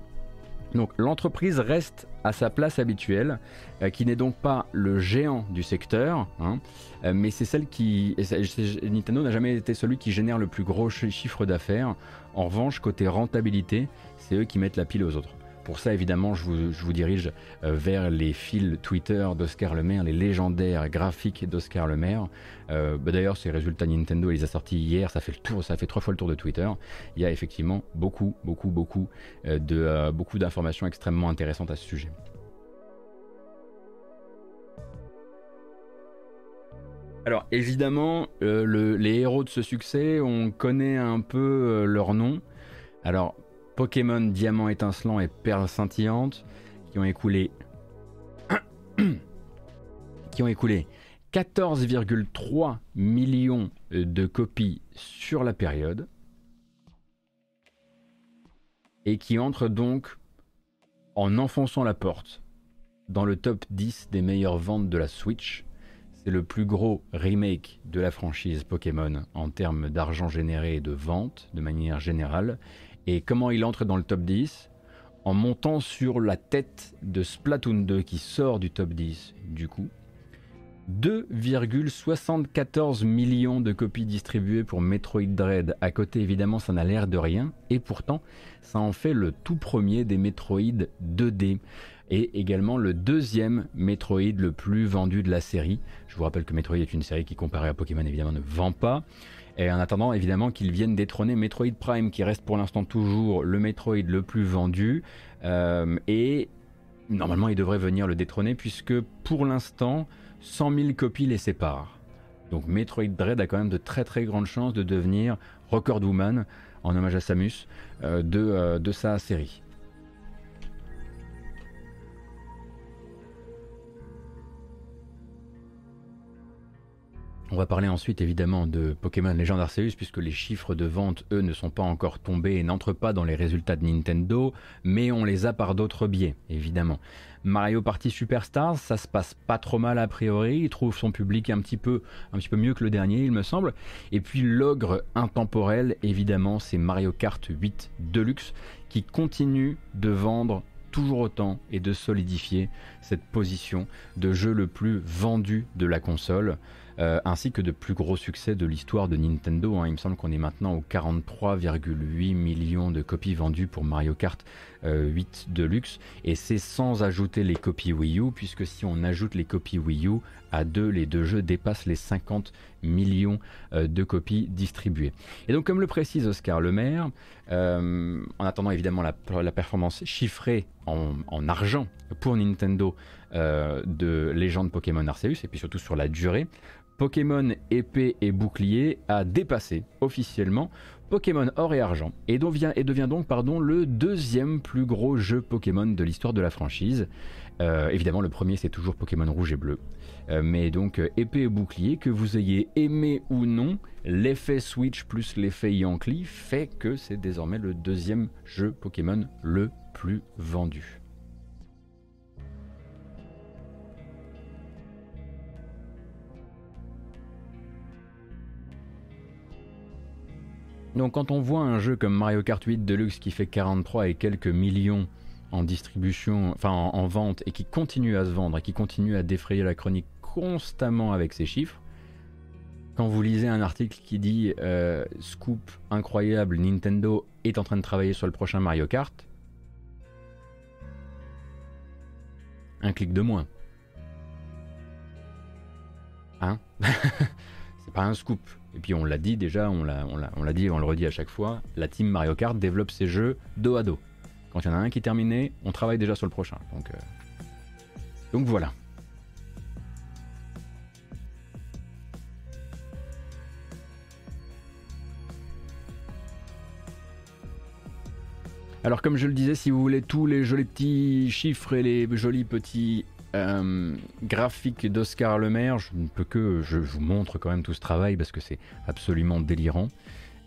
Donc l'entreprise reste à sa place habituelle, euh, qui n'est donc pas le géant du secteur, hein, euh, mais c'est celle qui... Et ça, c'est, Nintendo n'a jamais été celui qui génère le plus gros ch- chiffre d'affaires. En revanche, côté rentabilité, c'est eux qui mettent la pile aux autres. Pour ça, évidemment, je vous, je vous dirige euh, vers les fils Twitter d'Oscar Lemaire, les légendaires graphiques d'Oscar Lemaire. Euh, bah d'ailleurs, ces résultats Nintendo, il les a sortis hier, ça fait le tour, ça fait trois fois le tour de Twitter. Il y a effectivement beaucoup, beaucoup, beaucoup, euh, de, euh, beaucoup d'informations extrêmement intéressantes à ce sujet. Alors, évidemment, euh, le, les héros de ce succès, on connaît un peu euh, leur nom. Alors... Pokémon Diamant Étincelant et Perle Scintillante qui ont écoulé qui ont écoulé quatorze virgule trois millions de copies sur la période et qui entrent donc en enfonçant la porte dans le top dix des meilleures ventes de la Switch. C'est le plus gros remake de la franchise Pokémon en termes d'argent généré et de vente de manière générale. Et comment il entre dans le top dix? En montant sur la tête de Splatoon deux qui sort du top dix du coup. deux virgule soixante-quatorze millions de copies distribuées pour Metroid Dread. À côté évidemment ça n'a l'air de rien et pourtant ça en fait le tout premier des Metroid deux D. Et également le deuxième Metroid le plus vendu de la série. Je vous rappelle que Metroid est une série qui comparée à Pokémon évidemment ne vend pas. Et en attendant évidemment qu'ils viennent détrôner Metroid Prime qui reste pour l'instant toujours le Metroid le plus vendu euh, et normalement ils devraient venir le détrôner puisque pour l'instant cent mille copies les séparent. Donc Metroid Dread a quand même de très très grandes chances de devenir Record Woman en hommage à Samus euh, de, euh, de sa série. On va parler ensuite évidemment de Pokémon Legends Arceus, puisque les chiffres de vente, eux, ne sont pas encore tombés et n'entrent pas dans les résultats de Nintendo, mais on les a par d'autres biais, évidemment. Mario Party Superstars, ça se passe pas trop mal a priori, il trouve son public un petit peu, un petit peu mieux que le dernier, il me semble. Et puis l'ogre intemporel, évidemment, c'est Mario Kart huit Deluxe, qui continue de vendre toujours autant et de solidifier cette position de jeu le plus vendu de la console, euh, ainsi que de plus gros succès de l'histoire de Nintendo, hein. Il me semble qu'on est maintenant aux quarante-trois virgule huit millions de copies vendues pour Mario Kart euh, huit Deluxe, et c'est sans ajouter les copies Wii U, puisque si on ajoute les copies Wii U à deux, les deux jeux dépassent les cinquante millions euh, de copies distribuées. Et donc, comme le précise Oscar Lemaire, euh, en attendant évidemment la, la performance chiffrée en, en argent pour Nintendo euh, de Légende Pokémon Arceus, et puis surtout sur la durée, Pokémon Épée et Bouclier a dépassé officiellement Pokémon Or et Argent, et devient, et devient donc pardon, le deuxième plus gros jeu Pokémon de l'histoire de la franchise. Euh, évidemment, le premier, c'est toujours Pokémon Rouge et Bleu. Euh, mais donc, euh, Épée et Bouclier, que vous ayez aimé ou non, l'effet Switch plus l'effet Yankee fait que c'est désormais le deuxième jeu Pokémon le plus vendu. Donc quand on voit un jeu comme Mario Kart huit Deluxe qui fait quarante-trois et quelques millions en distribution, enfin en, en vente, et qui continue à se vendre et qui continue à défrayer la chronique constamment avec ses chiffres, quand vous lisez un article qui dit euh, « Scoop incroyable, Nintendo est en train de travailler sur le prochain Mario Kart », un clic de moins. Hein ? C'est pas un scoop. Et puis on l'a dit déjà, on l'a, on l'a, on l'a dit et on le redit à chaque fois, la team Mario Kart développe ses jeux dos à dos. Quand il y en a un qui est terminé, on travaille déjà sur le prochain. Donc, euh... donc voilà. Alors comme je le disais, si vous voulez tous les jolis petits chiffres et les jolis petits euh, graphiques d'Oscar Lemaire, je ne peux que je vous montre quand même tout ce travail parce que c'est absolument délirant.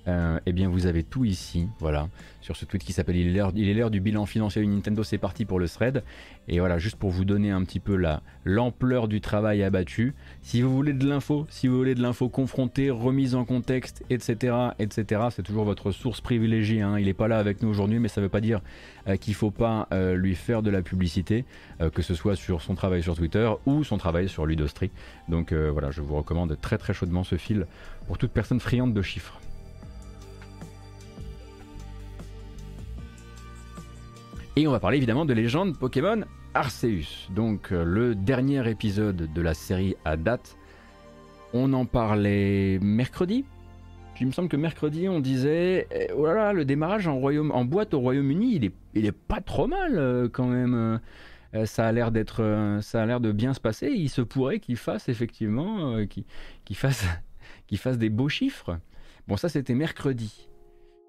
Euh, eh bien vous avez tout ici, voilà, sur ce tweet qui s'appelle « Il est l'heure du bilan financier de Nintendo, c'est parti pour le thread ». Et voilà, juste pour vous donner un petit peu la, l'ampleur du travail abattu. Si vous voulez de l'info, si vous voulez de l'info confrontée, remise en contexte, et cetera, et cetera, c'est toujours votre source privilégiée, hein. Il n'est pas là avec nous aujourd'hui, mais ça ne veut pas dire euh, qu'il ne faut pas euh, lui faire de la publicité, euh, que ce soit sur son travail sur Twitter ou son travail sur Ludostri. Donc euh, voilà, je vous recommande très très chaudement ce fil pour toute personne friande de chiffres. Et on va parler évidemment de Légende Pokémon Arceus, donc euh, le dernier épisode de la série à date. On en parlait mercredi. Il me semble que mercredi on disait eh, oh là là, le démarrage en, royaume, en boîte au Royaume-Uni, il est, il est pas trop mal euh, quand même. Euh, ça a l'air d'être, euh, ça a l'air de bien se passer. Et il se pourrait qu'il fasse effectivement, euh, qu'il, qu'il fasse, qu'il fasse des beaux chiffres. Bon, ça c'était mercredi.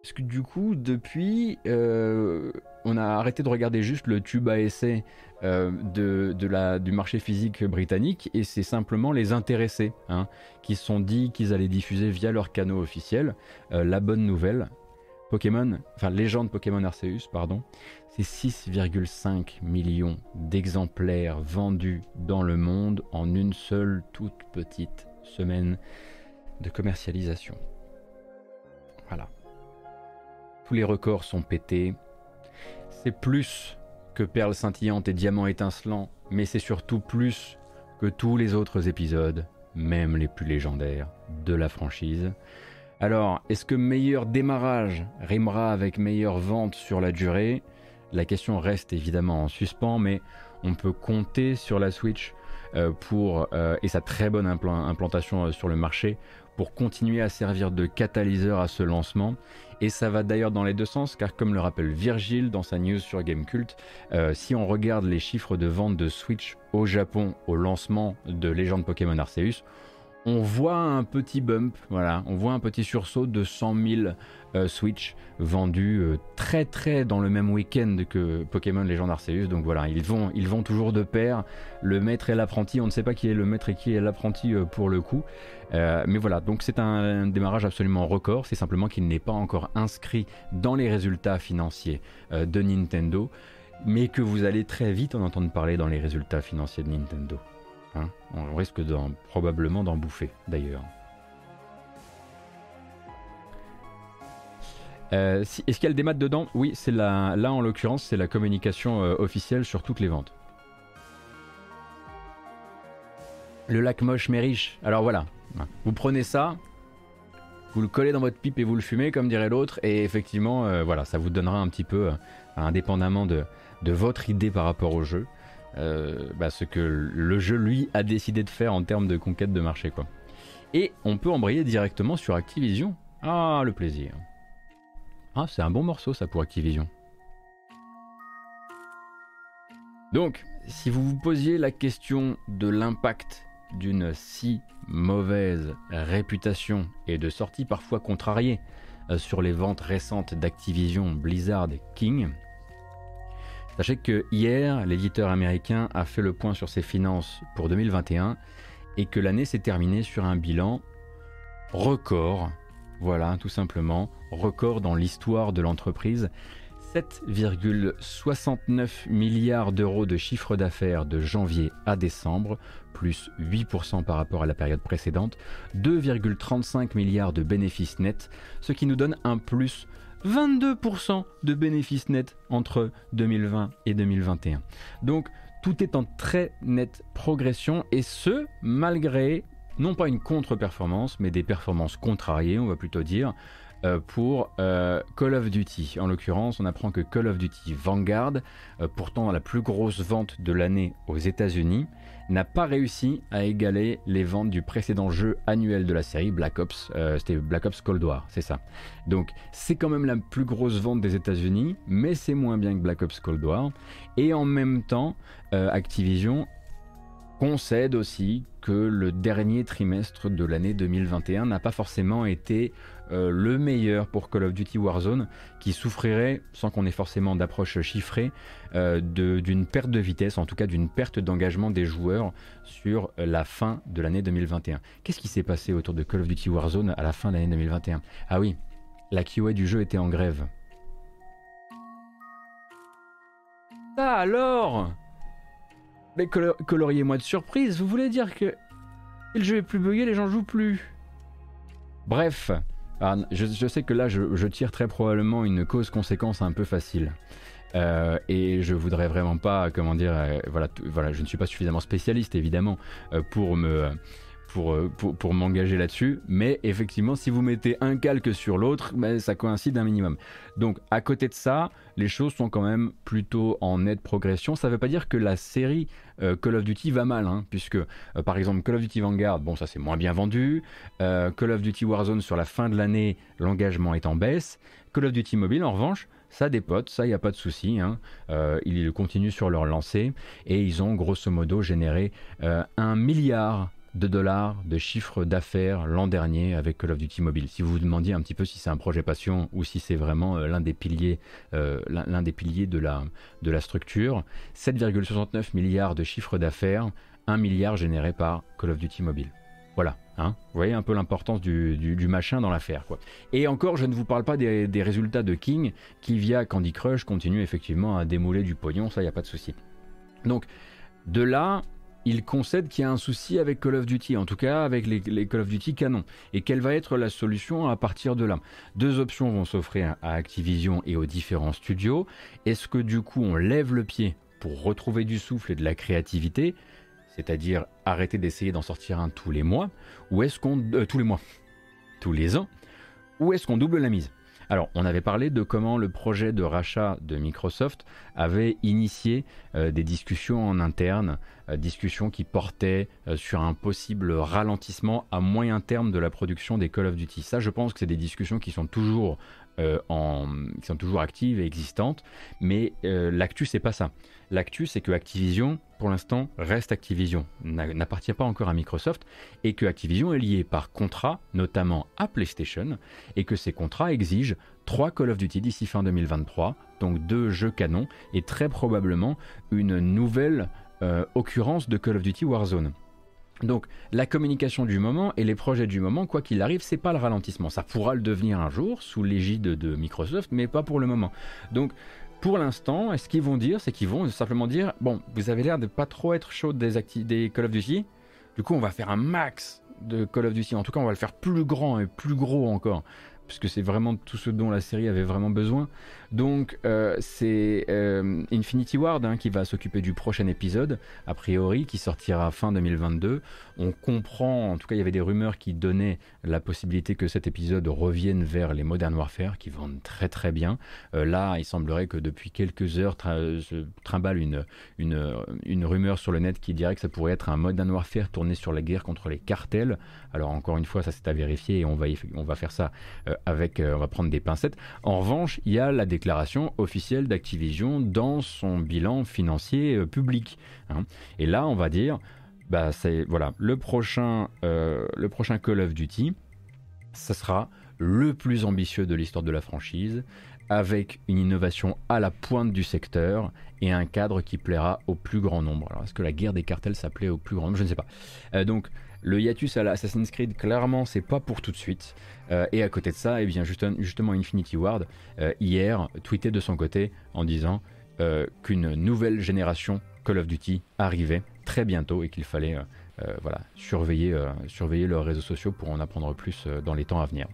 Parce que du coup, depuis, euh, on a arrêté de regarder juste le tube à essai euh, de, de la, du marché physique britannique, et c'est simplement les intéressés hein, qui se sont dit qu'ils allaient diffuser via leurs canaux officiels euh, la bonne nouvelle. Pokémon, enfin Légende Pokémon Arceus, pardon, c'est six virgule cinq millions d'exemplaires vendus dans le monde en une seule toute petite semaine de commercialisation. Voilà. Tous les records sont pétés, c'est plus que Perles scintillantes et Diamants étincelants, mais c'est surtout plus que tous les autres épisodes, même les plus légendaires, de la franchise. Alors, est-ce que meilleur démarrage rimera avec meilleure vente sur la durée ? La question reste évidemment en suspens, mais on peut compter sur la Switch euh, pour, euh, et sa très bonne impl- implantation euh, sur le marché, pour continuer à servir de catalyseur à ce lancement. Et ça va d'ailleurs dans les deux sens, car comme le rappelle Virgile dans sa news sur Gamekult, euh, si on regarde les chiffres de vente de Switch au Japon au lancement de Légende Pokémon Arceus, on voit un petit bump, voilà, on voit un petit sursaut de cent mille euh, Switch vendus euh, très très dans le même week-end que Pokémon Legends Arceus. Donc voilà, ils vont, ils vont toujours de pair, le maître et l'apprenti. On ne sait pas qui est le maître et qui est l'apprenti euh, pour le coup. Euh, mais voilà, donc c'est un, un démarrage absolument record. C'est simplement qu'il n'est pas encore inscrit dans les résultats financiers euh, de Nintendo, mais que vous allez très vite en entendre parler dans les résultats financiers de Nintendo. Hein, on risque d'en, probablement d'en bouffer d'ailleurs. Euh, si, est-ce qu'il y a le démat dedans ? Oui, c'est la, là en l'occurrence c'est la communication euh, officielle sur toutes les ventes. Le lac moche mais riche. Alors voilà, vous prenez ça, vous le collez dans votre pipe et vous le fumez comme dirait l'autre, et effectivement euh, voilà, ça vous donnera un petit peu, euh, indépendamment de, de votre idée par rapport au jeu, Euh, bah ce que le jeu lui a décidé de faire en termes de conquête de marché quoi. Et on peut embrayer directement sur Activision. Ah le plaisir. Ah c'est un bon morceau ça pour Activision. Donc si vous vous posiez la question de l'impact d'une si mauvaise réputation et de sorties parfois contrariées euh, sur les ventes récentes d'Activision, Blizzard, King, sachez que hier, l'éditeur américain a fait le point sur ses finances pour deux mille vingt et un et que l'année s'est terminée sur un bilan record. Voilà, tout simplement, record dans l'histoire de l'entreprise. sept virgule soixante-neuf milliards d'euros de chiffre d'affaires de janvier à décembre, plus huit pour cent par rapport à la période précédente, deux virgule trente-cinq milliards de bénéfices nets, ce qui nous donne un plus vingt-deux pour cent de bénéfices nets entre deux mille vingt et deux mille vingt et un. Donc tout est en très nette progression et ce malgré non pas une contre-performance mais des performances contrariées on va plutôt dire euh, pour euh, Call of Duty. En l'occurrence on apprend que Call of Duty Vanguard, euh, pourtant la plus grosse vente de l'année aux États-Unis, n'a pas réussi à égaler les ventes du précédent jeu annuel de la série, Black Ops, euh, c'était Black Ops Cold War, c'est ça. Donc c'est quand même la plus grosse vente des États-Unis, mais c'est moins bien que Black Ops Cold War. Et en même temps, euh, Activision concède aussi que le dernier trimestre de l'année deux mille vingt et un n'a pas forcément été euh, le meilleur pour Call of Duty Warzone, qui souffrirait, sans qu'on ait forcément d'approche chiffrée, euh, de, d'une perte de vitesse, en tout cas d'une perte d'engagement des joueurs sur la fin de l'année deux mille vingt et un. Qu'est-ce qui s'est passé autour de Call of Duty Warzone à la fin de l'année deux mille vingt et un ? Ah oui, la Q A du jeu était en grève. Ah alors ? Mais coloriez-moi de surprise, vous voulez dire que le jeu est plus bugué, les gens jouent plus. Bref, je, je sais que là je, je tire très probablement une cause-conséquence un peu facile. Euh, et je voudrais vraiment pas, comment dire, euh, voilà, t- voilà, je ne suis pas suffisamment spécialiste évidemment euh, pour me... Euh, Pour, pour, pour m'engager là-dessus, mais effectivement si vous mettez un calque sur l'autre, ben, ça coïncide un minimum. Donc à côté de ça, les choses sont quand même plutôt en nette progression. Ça ne veut pas dire que la série euh, Call of Duty va mal, hein, puisque euh, par exemple Call of Duty Vanguard, bon ça c'est moins bien vendu, euh, Call of Duty Warzone sur la fin de l'année, l'engagement est en baisse, Call of Duty Mobile en revanche, ça dépote, ça il n'y a pas de souci, hein. euh, ils continuent sur leur lancée et ils ont grosso modo généré euh, un milliard de dollars de chiffre d'affaires l'an dernier avec Call of Duty Mobile. Si vous vous demandiez un petit peu si c'est un projet passion ou si c'est vraiment l'un des piliers, euh, l'un des piliers de la, de la structure, sept virgule soixante-neuf milliards de chiffre d'affaires, un milliard généré par Call of Duty Mobile. Voilà, hein, vous voyez un peu l'importance du, du, du machin dans l'affaire, quoi. Et encore, je ne vous parle pas des, des résultats de King qui, via Candy Crush, continue effectivement à démouler du pognon, ça, il n'y a pas de souci. Donc, de là... il concède qu'il y a un souci avec Call of Duty, en tout cas avec les, les Call of Duty canon. Et quelle va être la solution à partir de là ? Deux options vont s'offrir à Activision et aux différents studios. Est-ce que du coup on lève le pied pour retrouver du souffle et de la créativité, c'est-à-dire arrêter d'essayer d'en sortir un tous les mois, ou est-ce qu'on euh, tous les mois, tous les ans, ou est-ce qu'on double la mise ? Alors, on avait parlé de comment le projet de rachat de Microsoft avait initié euh, des discussions en interne euh, discussion qui portait euh, sur un possible ralentissement à moyen terme de la production des Call of Duty. Ça, je pense que c'est des discussions qui sont toujours, euh, en, qui sont toujours actives et existantes, mais euh, l'actu, c'est pas ça. L'actu, c'est que Activision, pour l'instant, reste Activision, n'appartient pas encore à Microsoft, et que Activision est liée par contrat, notamment à PlayStation, et que ces contrats exigent trois Call of Duty d'ici fin deux mille vingt-trois, donc deux jeux canons, et très probablement une nouvelle euh, occurrence de Call of Duty Warzone. Donc la communication du moment et les projets du moment, quoi qu'il arrive, c'est pas le ralentissement. Ça pourra le devenir un jour, sous l'égide de Microsoft, mais pas pour le moment. Donc pour l'instant, ce qu'ils vont dire, c'est qu'ils vont simplement dire « Bon, vous avez l'air de pas trop être chaud des, acti- des Call of Duty, du coup on va faire un max de Call of Duty, en tout cas on va le faire plus grand et plus gros encore. » Parce que c'est vraiment tout ce dont la série avait vraiment besoin. Donc euh, c'est euh, Infinity Ward hein, qui va s'occuper du prochain épisode, a priori, qui sortira fin deux mille vingt-deux. On comprend, en tout cas il y avait des rumeurs qui donnaient la possibilité que cet épisode revienne vers les Modern Warfare, qui vendent très très bien. Euh, là, il semblerait que depuis quelques heures, tra- se trimballe une, une, une rumeur sur le net qui dirait que ça pourrait être un Modern Warfare tourné sur la guerre contre les cartels. Alors encore une fois, ça c'est à vérifier et on va, on va faire ça euh, avec, euh, on va prendre des pincettes. En revanche, il y a la déclaration officielle d'Activision dans son bilan financier euh, public. Hein. Et là, on va dire, bah, c'est, voilà, le prochain, euh, le prochain Call of Duty, ça sera le plus ambitieux de l'histoire de la franchise, avec une innovation à la pointe du secteur et un cadre qui plaira au plus grand nombre. Alors, est-ce que la guerre des cartels, ça plaît au plus grand nombre ? Je ne sais pas. Euh, donc, le hiatus à l'Assassin's Creed, clairement, c'est pas pour tout de suite. Euh, et à côté de ça, eh bien, juste, justement, Infinity Ward, euh, hier, tweetait de son côté en disant euh, qu'une nouvelle génération Call of Duty arrivait très bientôt et qu'il fallait euh, euh, voilà, surveiller, euh, surveiller leurs réseaux sociaux pour en apprendre plus euh, dans les temps à venir.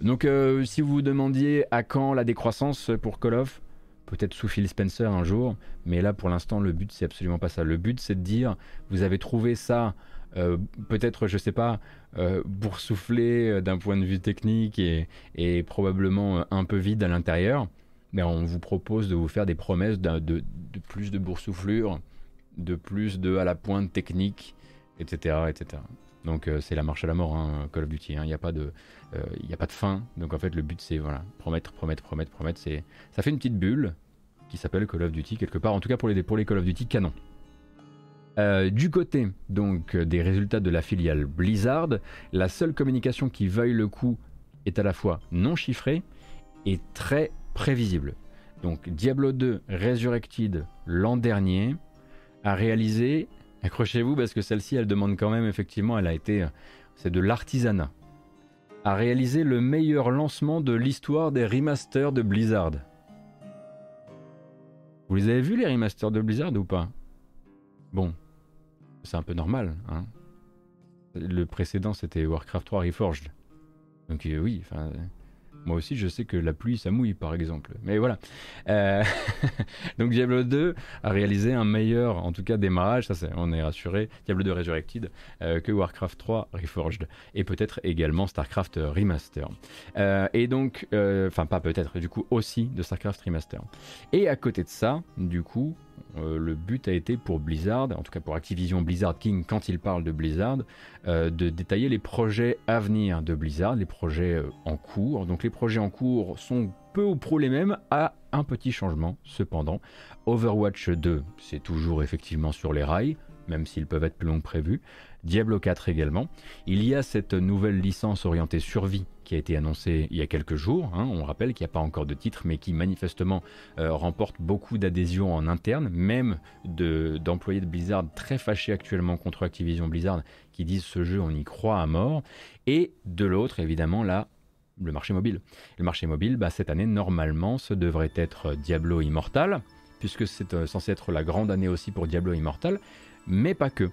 Donc, euh, si vous vous demandiez à quand la décroissance pour Call of, peut-être sous Phil Spencer un jour, mais là, pour l'instant, le but, c'est absolument pas ça. Le but, c'est de dire, vous avez trouvé ça... Euh, peut-être, je sais pas, euh, boursouflé euh, d'un point de vue technique et, et probablement euh, un peu vide à l'intérieur, mais on vous propose de vous faire des promesses de, de, de plus de boursouflure, de plus de à la pointe technique, et cetera, et cetera. Donc euh, c'est la marche à la mort, hein, Call of Duty, il hein, n'y a pas de, euh, y a pas de fin. Donc en fait le but c'est voilà, promettre, promettre, promettre, promettre. C'est, ça fait une petite bulle qui s'appelle Call of Duty quelque part, en tout cas pour les pour les Call of Duty canon. Euh, du côté donc des résultats de la filiale Blizzard, la seule communication qui vaille le coup est à la fois non chiffrée et très prévisible. Donc Diablo deux Resurrected l'an dernier a réalisé, accrochez-vous parce que celle-ci elle demande quand même effectivement, elle a été, c'est de l'artisanat, a réalisé le meilleur lancement de l'histoire des remasters de Blizzard. Vous les avez vus les remasters de Blizzard ou pas ? Bon. C'est un peu normal, hein. Le précédent, c'était Warcraft trois Reforged. Donc euh, oui, enfin... Moi aussi, je sais que la pluie, ça mouille, par exemple. Mais voilà. Euh... Donc Diablo deux a réalisé un meilleur, en tout cas, démarrage, ça, c'est... on est rassuré, Diablo deux Resurrected, euh, que Warcraft trois Reforged. Et peut-être également Starcraft Remaster. Euh, et donc... Euh... Enfin, pas peut-être, du coup, aussi de Starcraft Remaster. Et à côté de ça, du coup... Euh, le but a été pour Blizzard, en tout cas pour Activision Blizzard King quand il parle de Blizzard, euh, de détailler les projets à venir de Blizzard, les projets euh, en cours. Donc les projets en cours sont peu ou prou les mêmes, à un petit changement cependant. Overwatch deux, c'est toujours effectivement sur les rails, même s'ils peuvent être plus longs que prévu. Diablo quatre également. Il y a cette nouvelle licence orientée survie qui a été annoncée il y a quelques jours. Hein. On rappelle qu'il n'y a pas encore de titre, mais qui manifestement euh, remporte beaucoup d'adhésions en interne, même de, d'employés de Blizzard très fâchés actuellement contre Activision Blizzard, qui disent ce jeu on y croit à mort. Et de l'autre, évidemment, là, le marché mobile. Le marché mobile, bah, cette année, normalement, ce devrait être Diablo Immortal, puisque c'est euh, censé être la grande année aussi pour Diablo Immortal, mais pas que.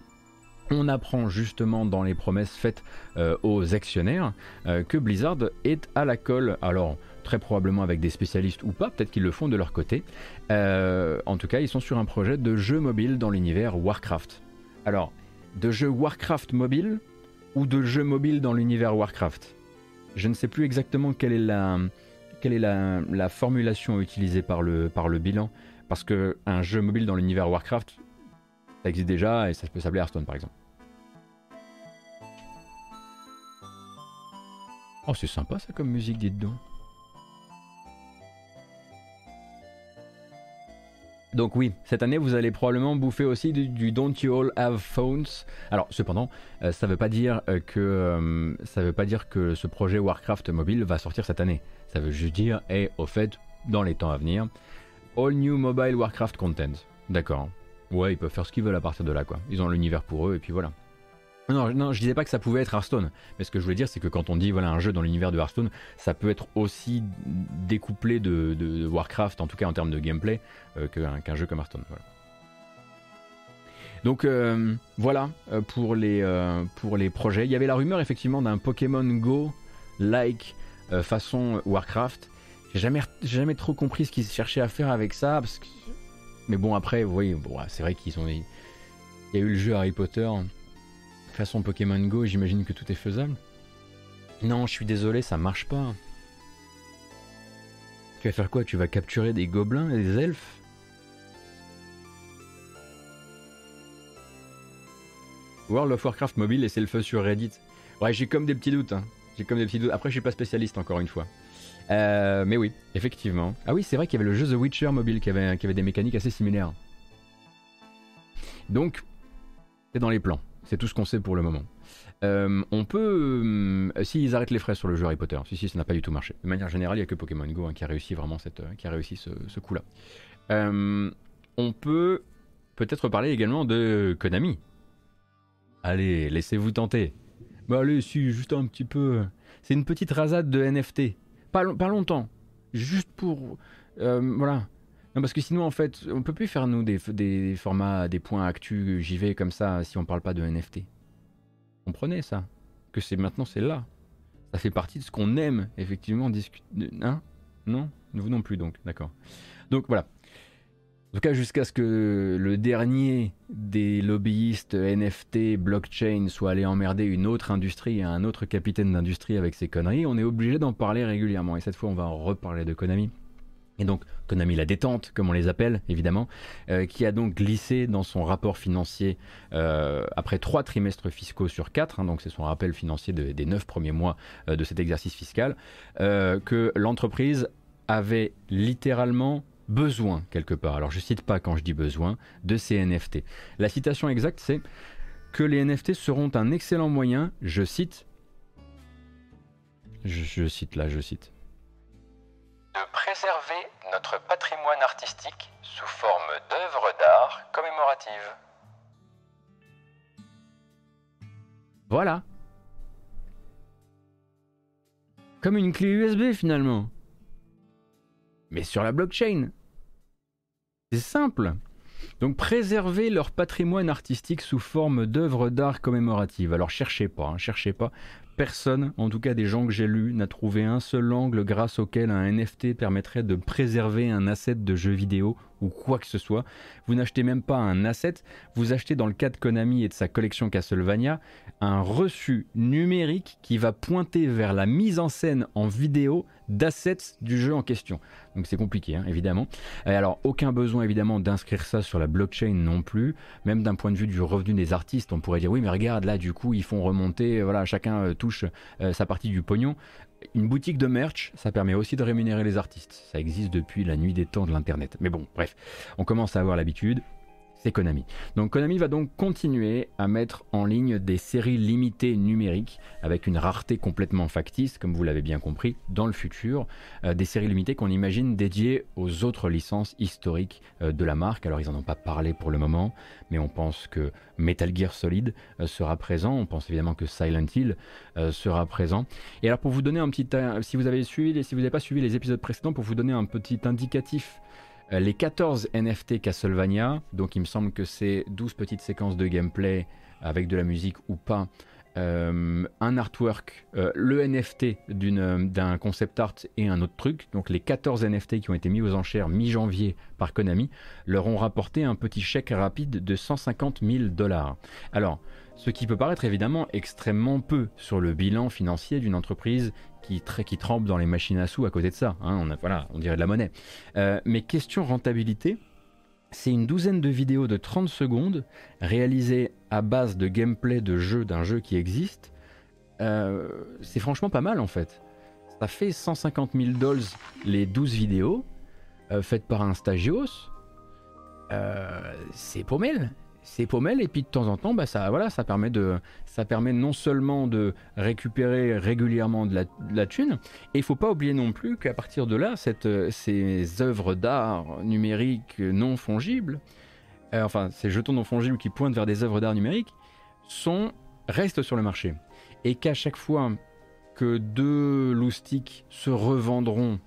On apprend justement dans les promesses faites euh, aux actionnaires euh, que Blizzard est à la colle. Alors très probablement avec des spécialistes ou pas, peut-être qu'ils le font de leur côté. Euh, en tout cas, ils sont sur un projet de jeu mobile dans l'univers Warcraft. Alors, de jeu Warcraft mobile ou de jeu mobile dans l'univers Warcraft ? Je ne sais plus exactement quelle est la, quelle est la, la formulation utilisée par le, par le bilan, parce qu'un jeu mobile dans l'univers Warcraft... Ça existe déjà et ça peut s'appeler Hearthstone par exemple. Oh, c'est sympa ça comme musique, dites donc. Donc oui, cette année vous allez probablement bouffer aussi du, du Don't You All Have Phones. Alors cependant, euh, ça veut pas dire euh, que euh, ça veut pas dire que ce projet Warcraft mobile va sortir cette année. Ça veut juste dire, et au fait, dans les temps à venir, All New Mobile Warcraft Content. D'accord. Ouais, ils peuvent faire ce qu'ils veulent à partir de là quoi. Ils ont l'univers pour eux et puis voilà. Non, non, je disais pas que ça pouvait être Hearthstone, mais ce que je voulais dire c'est que quand on dit voilà un jeu dans l'univers de Hearthstone, ça peut être aussi découplé de, de, de Warcraft, en tout cas en termes de gameplay, euh, qu'un qu'un jeu comme Hearthstone. Voilà. Donc euh, voilà euh, pour, les, euh, pour les projets. Il y avait la rumeur effectivement d'un Pokémon Go-like euh, façon Warcraft. J'ai jamais, j'ai jamais trop compris ce qu'ils cherchaient à faire avec ça, parce que... mais bon après, vous voyez, bon, c'est vrai qu'ils ont... Il y a eu le jeu Harry Potter... façon Pokémon Go, j'imagine que tout est faisable. Non, je suis désolé, ça marche pas. Tu vas faire quoi? Tu vas capturer des gobelins et des elfes? World of Warcraft mobile, laissez le feu sur Reddit. Ouais, j'ai comme des petits doutes. Hein. J'ai comme des petits doutes. Après, je suis pas spécialiste encore une fois. Euh, mais oui, effectivement. Ah oui, c'est vrai qu'il y avait le jeu The Witcher mobile qui avait, qui avait des mécaniques assez similaires. Donc, c'est dans les plans. C'est tout ce qu'on sait pour le moment. Euh, on peut... Euh, si, ils arrêtent les frais sur le jeu Harry Potter. Si, si, ça n'a pas du tout marché. De manière générale, il n'y a que Pokémon Go hein, qui a réussi vraiment cette, euh, qui a réussi ce, ce coup-là. Euh, on peut peut-être parler également de Konami. Allez, laissez-vous tenter. Bah allez, si, juste un petit peu... C'est une petite rasade de N F T. Pas, long, pas longtemps. Juste pour... Euh, voilà. Non, parce que sinon, en fait, on peut plus faire, nous, des, des formats, des points actu, J V comme ça, si on parle pas de N F T. Comprenez ça. Que c'est maintenant, c'est là. Ça fait partie de ce qu'on aime, effectivement, discuter. Hein? Non? Vous non plus, donc. D'accord. Donc, voilà. En tout cas, jusqu'à ce que le dernier des lobbyistes N F T, blockchain, soit allé emmerder une autre industrie, un autre capitaine d'industrie avec ses conneries, on est obligé d'en parler régulièrement. Et cette fois, on va en reparler de Konami. Et donc, Konami la détente, comme on les appelle, évidemment, euh, qui a donc glissé dans son rapport financier euh, après trois trimestres fiscaux sur quatre, hein, donc c'est son rappel financier de, des neuf premiers mois euh, de cet exercice fiscal, euh, que l'entreprise avait littéralement besoin, quelque part, alors je cite pas quand je dis besoin, de ces N F T. La citation exacte, c'est que les N F T seront un excellent moyen, je cite, je, je cite là, je cite, de préserver notre patrimoine artistique sous forme d'œuvres d'art commémoratives. Voilà. Comme une clé U S B finalement. Mais sur la blockchain. C'est simple. Donc préserver leur patrimoine artistique sous forme d'œuvres d'art commémoratives. Alors cherchez pas, hein, cherchez pas. Personne, en tout cas des gens que j'ai lus, n'a trouvé un seul angle grâce auquel un N F T permettrait de préserver un asset de jeu vidéo ou quoi que ce soit. Vous n'achetez même pas un asset, vous achetez dans le cas de Konami et de sa collection Castlevania un reçu numérique qui va pointer vers la mise en scène en vidéo d'assets du jeu en question. Donc c'est compliqué, hein, évidemment. Et alors aucun besoin évidemment d'inscrire ça sur la blockchain non plus, même d'un point de vue du revenu des artistes, on pourrait dire oui mais regarde là du coup ils font remonter, voilà chacun euh, touche euh, sa partie du pognon. Une boutique de merch, ça permet aussi de rémunérer les artistes. Ça existe depuis la nuit des temps de l'internet. Mais bon, bref, on commence à avoir l'habitude, c'est Konami. Donc Konami va donc continuer à mettre en ligne des séries limitées numériques, avec une rareté complètement factice, comme vous l'avez bien compris, dans le futur. Euh, des séries limitées qu'on imagine dédiées aux autres licences historiques euh, de la marque. Alors ils n'en ont pas parlé pour le moment, mais on pense que Metal Gear Solid euh, sera présent. On pense évidemment que Silent Hill euh, sera présent. Et alors pour vous donner un petit... Euh, si vous avez suivi, si vous n'avez pas suivi les épisodes précédents, pour vous donner un petit indicatif... Les quatorze N F T Castlevania, donc il me semble que c'est douze petites séquences de gameplay avec de la musique ou pas, euh, un artwork, euh, le N F T d'une, d'un concept art et un autre truc. Donc les quatorze N F T qui ont été mis aux enchères mi-janvier par Konami leur ont rapporté un petit chèque rapide de cent cinquante mille dollars. Alors, ce qui peut paraître évidemment extrêmement peu sur le bilan financier d'une entreprise qui, tr- qui trempe dans les machines à sous à côté de ça, hein, on a, voilà, on dirait de la monnaie. Euh, mais question rentabilité, C'est une douzaine de vidéos de trente secondes réalisées à base de gameplay de jeu d'un jeu qui existe. Euh, c'est franchement pas mal en fait. Ça fait cent cinquante mille dollars les douze vidéos euh, faites par un stagios. Euh, c'est paumel. C'est paumel et puis de temps en temps, bah ça, voilà, ça permet de, ça permet non seulement de récupérer régulièrement de la, de la thune, et il faut pas oublier non plus qu'à partir de là, cette, ces œuvres d'art numériques non fongibles, euh, enfin ces jetons non fongibles qui pointent vers des œuvres d'art numériques, sont, restent sur le marché. Et qu'à chaque fois que deux loustiques se revendront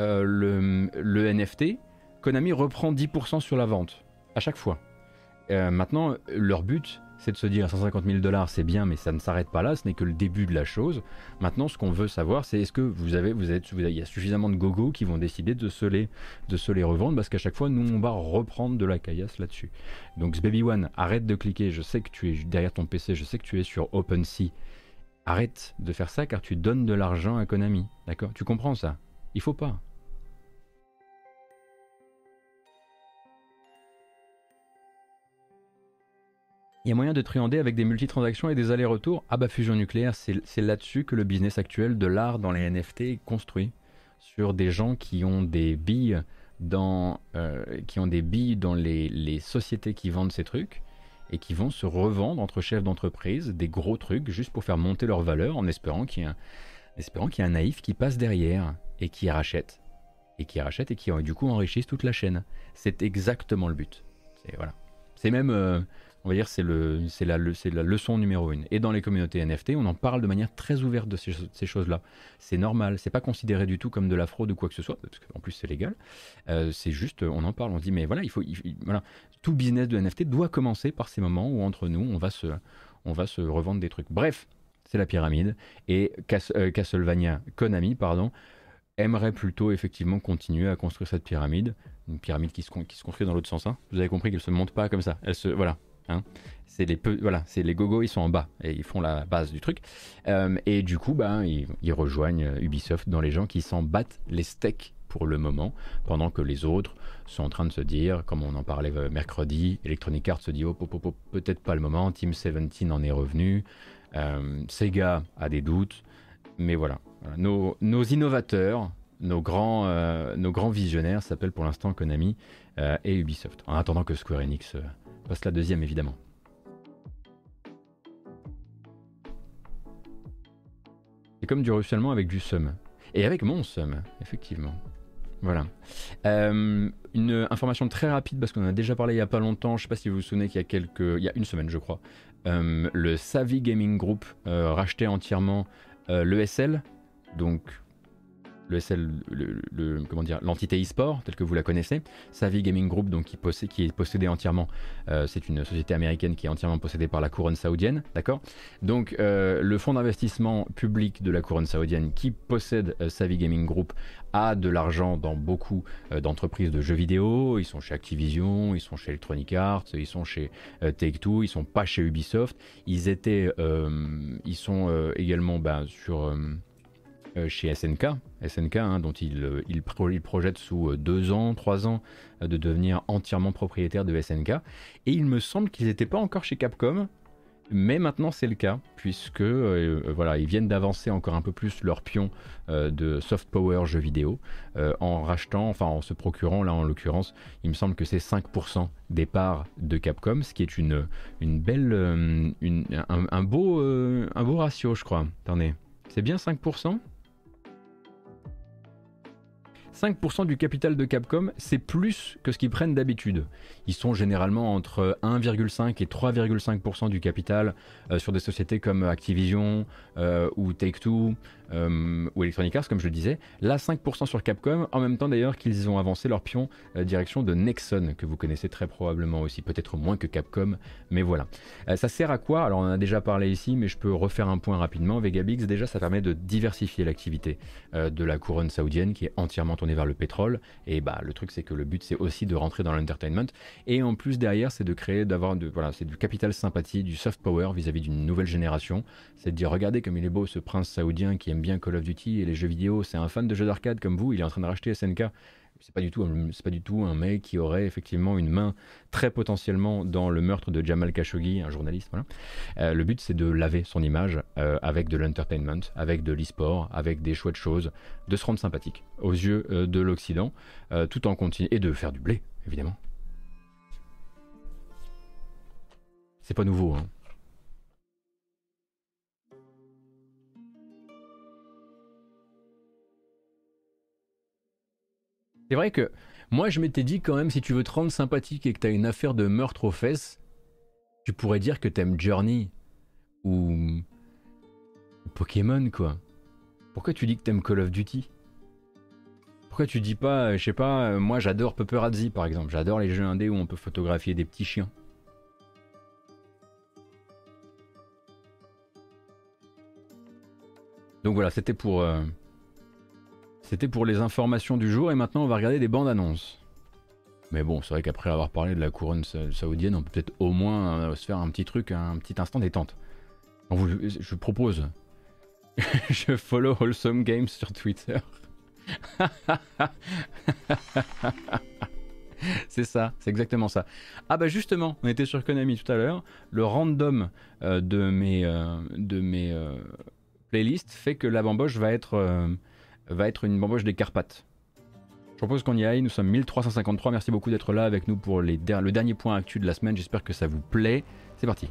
euh, le, le N F T, Konami reprend dix pour cent sur la vente, à chaque fois. Euh, maintenant, leur but, c'est de se dire cent cinquante mille dollars, c'est bien, mais ça ne s'arrête pas là, ce n'est que le début de la chose. Maintenant, ce qu'on veut savoir, c'est est-ce que vous avez, vous êtes, vous avez, il y a suffisamment de gogo qui vont décider de se les, de se les revendre, parce qu'à chaque fois, nous, on va reprendre de la caillasse là-dessus. Donc, Baby One, arrête de cliquer. Je sais que tu es derrière ton P C, je sais que tu es sur OpenSea. Arrête de faire ça, car tu donnes de l'argent à Konami. D'accord? Tu comprends ça? Il faut pas. Il y a moyen de truander avec des multitransactions et des allers-retours. Ah bah fusion nucléaire, c'est, c'est là-dessus que le business actuel de l'art dans les N F T est construit. Sur des gens qui ont des billes dans, euh, qui ont des billes dans les, les sociétés qui vendent ces trucs et qui vont se revendre entre chefs d'entreprise des gros trucs juste pour faire monter leur valeur en espérant qu'il y ait un, espérant qu'il y ait un naïf qui passe derrière et qui rachète. Et qui rachète et qui du coup enrichissent toute la chaîne. C'est exactement le but. C'est, voilà. C'est même... Euh, on va dire c'est le, c'est la, le, c'est la leçon numéro une. Et dans les communautés N F T, on en parle de manière très ouverte de ces, ces choses-là. C'est normal, c'est pas considéré du tout comme de la fraude ou quoi que ce soit, parce qu'en plus c'est légal. Euh, c'est juste, on en parle, on se dit mais voilà, il faut, il, voilà, tout business de N F T doit commencer par ces moments où entre nous on va se, on va se revendre des trucs. Bref, c'est la pyramide et Cas, euh, Castlevania, Konami pardon, aimerait plutôt effectivement continuer à construire cette pyramide, une pyramide qui se, qui se construit dans l'autre sens. Hein. Vous avez compris qu'elle se monte pas comme ça, elle se, voilà. Hein, c'est les peu, voilà, c'est les gogos, ils sont en bas et ils font la base du truc. Euh, et du coup, bah, ils, ils rejoignent Ubisoft dans les gens qui s'en battent les steaks pour le moment, pendant que les autres sont en train de se dire, comme on en parlait mercredi, Electronic Arts se dit oh, po, po, po, peut-être pas le moment. Team dix-sept en est revenu, euh, Sega a des doutes, mais voilà. voilà. Nos, nos innovateurs, nos grands, euh, nos grands visionnaires s'appellent pour l'instant Konami euh, et Ubisoft. En attendant que Square Enix euh, passe la deuxième évidemment. C'est comme du ruissellement avec du seum. Et avec mon seum, effectivement. Voilà. Euh, une information très rapide parce qu'on en a déjà parlé il n'y a pas longtemps. Je ne sais pas si vous vous souvenez qu'il y a quelques, il y a une semaine je crois. Euh, le Savvy Gaming Group euh, rachetait entièrement euh, l'E S L. Donc l'E S L, le, le, comment dire, l'entité e-sport telle que vous la connaissez, Savvy Gaming Group donc, qui, possé, qui est possédée entièrement, euh, c'est une société américaine qui est entièrement possédée par la couronne saoudienne, d'accord. Donc euh, le fonds d'investissement public de la couronne saoudienne qui possède euh, Savvy Gaming Group a de l'argent dans beaucoup euh, d'entreprises de jeux vidéo. Ils sont chez Activision, ils sont chez Electronic Arts, ils sont chez euh, Take-Two, ils sont pas chez Ubisoft. Ils étaient, euh, ils sont euh, également bah, sur... Euh, Euh, chez S N K, S N K hein, dont il, euh, il, pro- il projette sous euh, deux ans, trois ans euh, de devenir entièrement propriétaire de S N K. Et il me semble qu'ils n'étaient pas encore chez Capcom, mais maintenant c'est le cas, puisque euh, euh, voilà, ils viennent d'avancer encore un peu plus leur pion euh, de soft power jeux vidéo euh, en rachetant, enfin en se procurant là en l'occurrence, il me semble que c'est cinq pour cent des parts de Capcom, ce qui est une, une belle, euh, une, un, un, beau, euh, un beau ratio, je crois. Attendez, c'est bien cinq pour cent ? cinq pour cent du capital de Capcom, c'est plus que ce qu'ils prennent d'habitude. Ils sont généralement entre un virgule cinq et trois virgule cinq pour cent du capital euh, sur des sociétés comme Activision euh, ou Take-Two euh, ou Electronic Arts, comme je le disais. Là, cinq pour cent sur Capcom, en même temps d'ailleurs qu'ils ont avancé leur pion euh, direction de Nexon, que vous connaissez très probablement aussi, peut-être moins que Capcom, mais voilà. Euh, ça sert à quoi? Alors on en a déjà parlé ici, mais je peux refaire un point rapidement. Vegabix, déjà, ça permet de diversifier l'activité euh, de la couronne saoudienne qui est entièrement tournée vers le pétrole, et bah le truc c'est que le but c'est aussi de rentrer dans l'entertainment, et en plus derrière c'est de créer, d'avoir de, voilà, c'est du capital sympathie, du soft power vis-à-vis d'une nouvelle génération. C'est de dire regardez comme il est beau ce prince saoudien qui aime bien Call of Duty et les jeux vidéo, c'est un fan de jeux d'arcade comme vous, il est en train de racheter S N K. c'est pas du tout, c'est pas du tout un mec qui aurait effectivement une main très potentiellement dans le meurtre de Jamal Khashoggi, un journaliste. Voilà. Euh, le but, c'est de laver son image euh, avec de l'entertainment, avec de l'e-sport, avec des chouettes choses, de se rendre sympathique aux yeux euh, de l'Occident, euh, tout en continuant et de faire du blé, évidemment. C'est pas nouveau, hein. C'est vrai que moi je m'étais dit quand même, si tu veux te rendre sympathique et que t'as une affaire de meurtre aux fesses, tu pourrais dire que t'aimes Journey ou Pokémon, quoi. Pourquoi tu dis que t'aimes Call of Duty? Pourquoi tu dis pas, je sais pas, moi j'adore Paparazzi par exemple, j'adore les jeux indés où on peut photographier des petits chiens. Donc voilà, c'était pour... Euh... C'était pour les informations du jour et maintenant on va regarder des bandes annonces. Mais bon, c'est vrai qu'après avoir parlé de la couronne saoudienne, on peut peut-être au moins euh, se faire un petit truc, un petit instant détente. Donc vous, je propose. Je follow Wholesome Games sur Twitter. C'est ça, c'est exactement ça. Ah bah justement, on était sur Konami tout à l'heure. Le random euh, de mes, euh, de mes euh, playlists fait que la bamboche va être... Euh, va être une bamboche des Carpates. Je propose qu'on y aille, nous sommes mille trois cent cinquante-trois, merci beaucoup d'être là avec nous pour les der- le dernier point actu de la semaine, j'espère que ça vous plaît, c'est parti.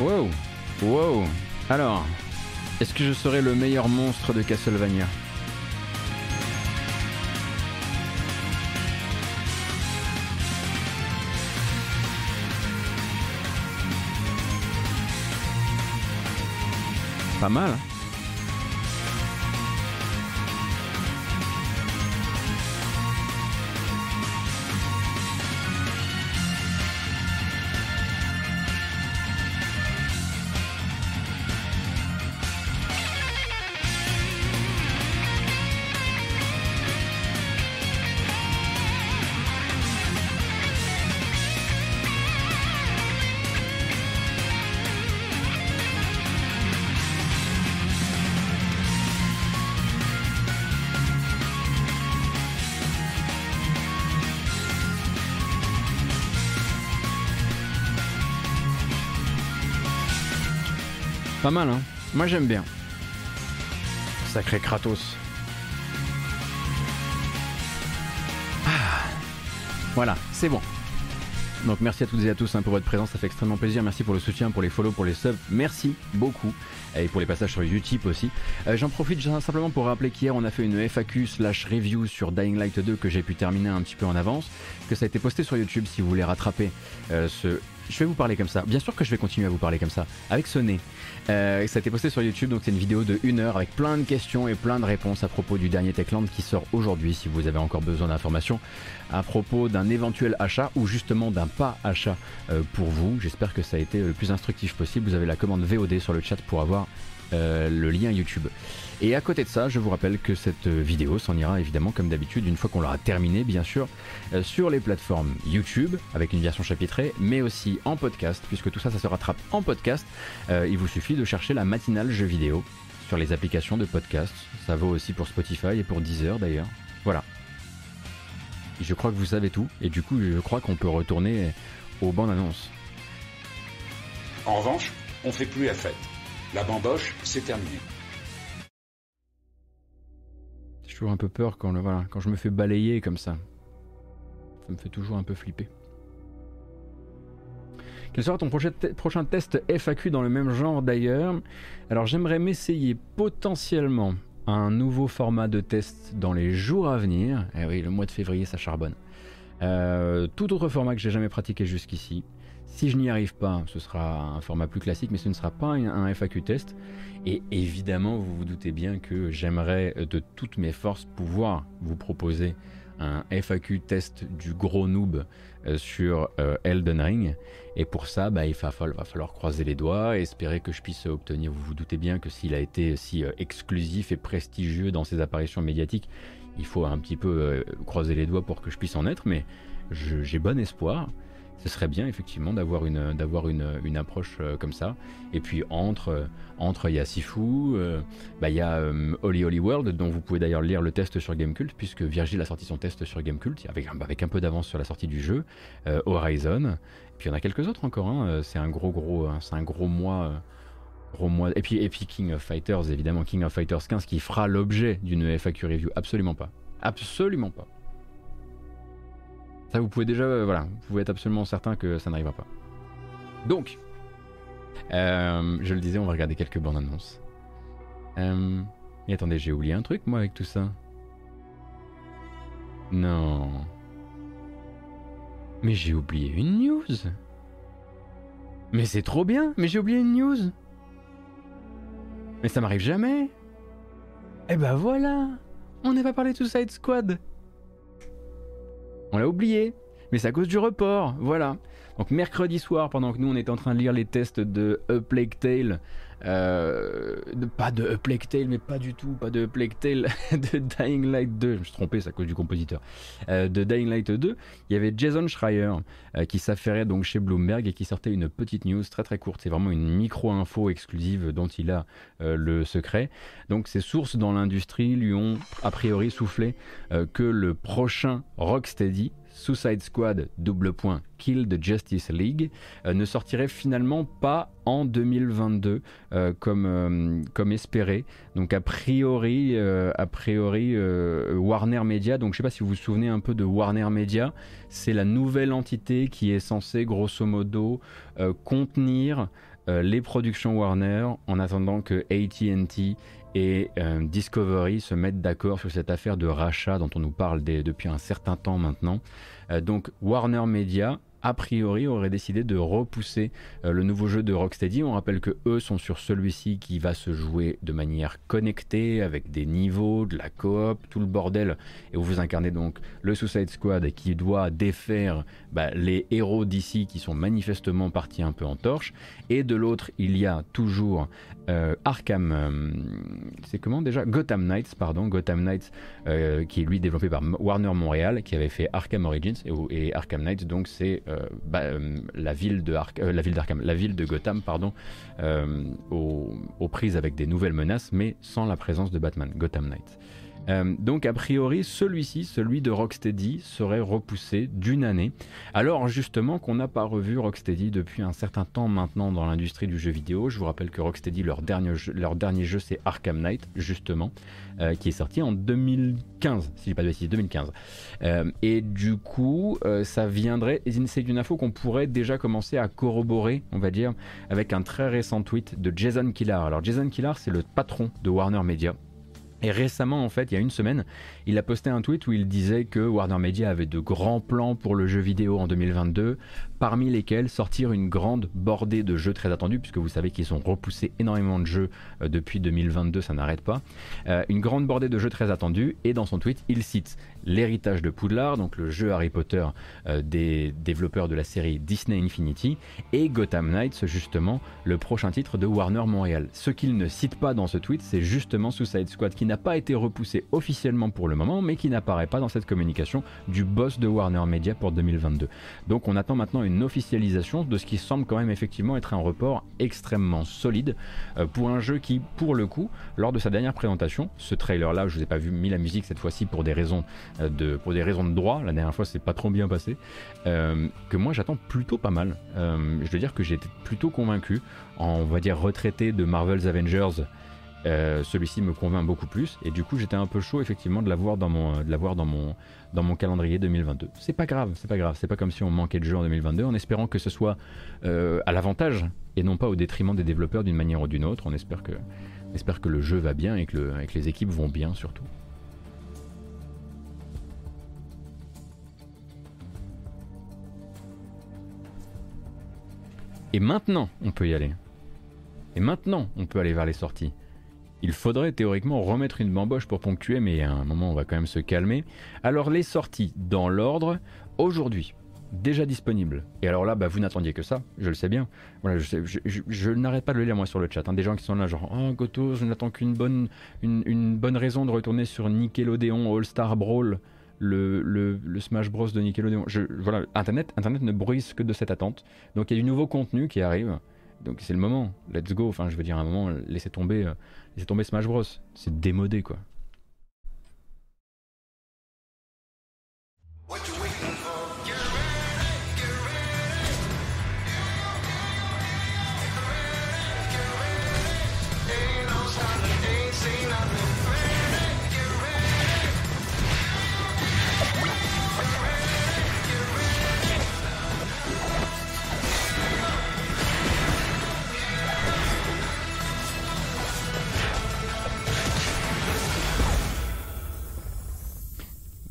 Wow. Wow. Alors, est-ce que je serai le meilleur monstre de Castlevania? Pas mal. Pas mal, hein. Moi j'aime bien. Sacré Kratos. Ah. Voilà, c'est bon. Donc merci à toutes et à tous hein, pour votre présence, ça fait extrêmement plaisir. Merci pour le soutien, pour les follow, pour les subs. Merci beaucoup. Et pour les passages sur Utip aussi. Euh, J'en profite simplement pour rappeler qu'hier on a fait une F A Q slash review sur Dying Light deux que j'ai pu terminer un petit peu en avance. Que ça a été posté sur YouTube si vous voulez rattraper euh, ce... Je vais vous parler comme ça, bien sûr que je vais continuer à vous parler comme ça, avec ce nez. Euh, ça a été posté sur YouTube, donc c'est une vidéo de une heure avec plein de questions et plein de réponses à propos du dernier Techland qui sort aujourd'hui si vous avez encore besoin d'informations à propos d'un éventuel achat ou justement d'un pas achat euh, pour vous. J'espère que ça a été le plus instructif possible. Vous avez la commande V O D sur le chat pour avoir euh, le lien YouTube. Et à côté de ça, je vous rappelle que cette vidéo s'en ira évidemment comme d'habitude une fois qu'on l'aura terminée bien sûr euh, sur les plateformes YouTube avec une version chapitrée mais aussi en podcast puisque tout ça ça se rattrape en podcast. Euh, il vous suffit de chercher la matinale jeux vidéo sur les applications de podcast. Ça vaut aussi pour Spotify et pour Deezer d'ailleurs. Voilà. Je crois que vous savez tout et du coup je crois qu'on peut retourner aux bandes annonces. En revanche, on fait plus la fête. La bamboche, c'est terminé. Un peu peur quand, le, voilà, quand je me fais balayer comme ça, ça me fait toujours un peu flipper. Quel sera ton projet te prochain test F A Q dans le même genre d'ailleurs? Alors j'aimerais m'essayer potentiellement à un nouveau format de test dans les jours à venir. Eh oui, le mois de février ça charbonne. Euh, tout autre format que j'ai jamais pratiqué jusqu'ici. Si je n'y arrive pas, ce sera un format plus classique, mais ce ne sera pas un F A Q test. Et évidemment, vous vous doutez bien que j'aimerais de toutes mes forces pouvoir vous proposer un F A Q test du gros noob euh, sur euh, Elden Ring, et pour ça bah, il va falloir, va falloir croiser les doigts et espérer que je puisse obtenir, vous vous doutez bien que s'il a été si euh, exclusif et prestigieux dans ses apparitions médiatiques, il faut un petit peu euh, croiser les doigts pour que je puisse en être, mais je, j'ai bon espoir. Ce serait bien effectivement d'avoir une, d'avoir une, une approche euh, comme ça. Et puis entre il entre, y a Sifu, il euh, bah, y a euh, Holy Holy World, dont vous pouvez d'ailleurs lire le test sur Gamekult, puisque Virgil a sorti son test sur Gamekult, avec, avec un peu d'avance sur la sortie du jeu, euh, Horizon, et puis il y en a quelques autres encore, hein. C'est un gros gros, hein. C'est un gros mois... Euh, Gros mois. Et puis, et puis King of Fighters, évidemment, King of Fighters quinze qui fera l'objet d'une F A Q review, absolument pas, absolument pas. Ça vous pouvez déjà, euh, voilà, vous pouvez être absolument certain que ça n'arrivera pas. Donc, euh, je le disais, on va regarder quelques bandes annonces. Euh, et attendez, j'ai oublié un truc moi avec tout ça. Non. Mais j'ai oublié une news. Mais c'est trop bien, mais j'ai oublié une news. Mais ça m'arrive jamais. Eh ben voilà, on n'a pas parlé de Suicide Squad. On l'a oublié, mais c'est à cause du report, voilà. Donc mercredi soir, pendant que nous on était en train de lire les tests de A Plague Tale, euh, de, pas de A Plague Tale, mais pas du tout, pas de A Plague Tale, de Dying Light deux, je me suis trompé, c'est à cause du compositeur, euh, de Dying Light deux, il y avait Jason Schreier euh, qui s'affairait donc chez Bloomberg et qui sortait une petite news très très courte, c'est vraiment une micro-info exclusive dont il a euh, le secret. Donc ses sources dans l'industrie lui ont a priori soufflé euh, que le prochain Rocksteady, Suicide Squad, double point, Kill the Justice League, euh, ne sortirait finalement pas en deux mille vingt-deux euh, comme, euh, comme espéré. Donc a priori, euh, a priori euh, Warner Media, donc je sais pas si vous vous souvenez un peu de Warner Media, c'est la nouvelle entité qui est censée grosso modo euh, contenir euh, les productions Warner en attendant que A T and T et euh, Discovery se mettent d'accord sur cette affaire de rachat dont on nous parle des, depuis un certain temps maintenant. Euh, donc Warner Media a priori aurait décidé de repousser euh, le nouveau jeu de Rocksteady. On rappelle que eux sont sur celui-ci qui va se jouer de manière connectée avec des niveaux, de la coop, tout le bordel, et où vous incarnez donc le Suicide Squad qui doit défaire bah, les héros d'ici qui sont manifestement partis un peu en torche, et de l'autre il y a toujours Euh, Arkham, euh, c'est comment déjà Gotham Knights, pardon, Gotham Knights, euh, qui est lui développé par Warner Montréal, qui avait fait Arkham Origins et, et Arkham Knights, donc c'est euh, bah, euh, la ville de Ar- euh, la ville d'Arkham, la ville de Gotham, pardon, euh, aux, aux prises avec des nouvelles menaces, mais sans la présence de Batman, Gotham Knights. Euh, donc a priori celui-ci, celui de Rocksteady, serait repoussé d'une année, alors justement qu'on n'a pas revu Rocksteady depuis un certain temps maintenant dans l'industrie du jeu vidéo. Je vous rappelle que Rocksteady, leur dernier jeu, leur dernier jeu c'est Arkham Knight justement, euh, qui est sorti en deux mille quinze, si je dis pas de bêtises, deux mille quinze, euh, et du coup euh, ça viendrait, c'est une info qu'on pourrait déjà commencer à corroborer, on va dire, avec un très récent tweet de Jason Kilar. Alors Jason Kilar, c'est le patron de Warner Media. Et récemment, en fait, il y a une semaine, il a posté un tweet où il disait que Warner Media avait de grands plans pour le jeu vidéo en deux mille vingt-deux, parmi lesquels sortir une grande bordée de jeux très attendus, puisque vous savez qu'ils ont repoussé énormément de jeux depuis deux mille vingt-deux, ça n'arrête pas. Euh, une grande bordée de jeux très attendus, et dans son tweet, il cite l'héritage de Poudlard, donc le jeu Harry Potter euh, des développeurs de la série Disney Infinity, et Gotham Knights, justement, le prochain titre de Warner Montréal. Ce qu'il ne cite pas dans ce tweet, c'est justement Suicide Squad, qui n'a pas été repoussé officiellement pour le moment, mais qui n'apparaît pas dans cette communication du boss de Warner Media pour deux mille vingt-deux. Donc on attend maintenant une officialisation de ce qui semble quand même effectivement être un report extrêmement solide pour un jeu qui, pour le coup, lors de sa dernière présentation, ce trailer là, je vous ai pas vu mis la musique cette fois-ci pour des raisons de, pour des raisons de droit, la dernière fois c'est pas trop bien passé, euh, que moi j'attends plutôt pas mal. Euh, je veux dire que j'ai été plutôt convaincu, en, on va dire retraité de Marvel's Avengers, Euh, celui-ci me convainc beaucoup plus, et du coup j'étais un peu chaud effectivement de l'avoir dans mon, de l'avoir dans mon, dans mon calendrier deux mille vingt-deux. C'est pas grave, c'est pas grave, c'est pas comme si on manquait de jeu en deux mille vingt-deux, en espérant que ce soit euh, à l'avantage et non pas au détriment des développeurs d'une manière ou d'une autre. On espère que, on espère que le jeu va bien et que, le, et que les équipes vont bien surtout. Et maintenant on peut y aller. Et maintenant on peut aller vers les sorties. Il faudrait théoriquement remettre une bamboche pour ponctuer, mais à un moment on va quand même se calmer. Alors les sorties dans l'ordre, aujourd'hui, déjà disponible. Et alors là, bah, vous n'attendiez que ça, je le sais bien. Voilà, je, je, je, je n'arrête pas de le lire moi sur le chat, hein. Des gens qui sont là genre « Oh Goto, je n'attends qu'une bonne, une, une bonne raison de retourner sur Nickelodeon All-Star Brawl, le, le, le Smash Bros de Nickelodeon. » Voilà, Internet, Internet ne bruisse que de cette attente. Donc il y a du nouveau contenu qui arrive. Donc c'est le moment, let's go, enfin je veux dire à un moment, laissez tomber, euh, laissez tomber Smash Bros, c'est démodé quoi.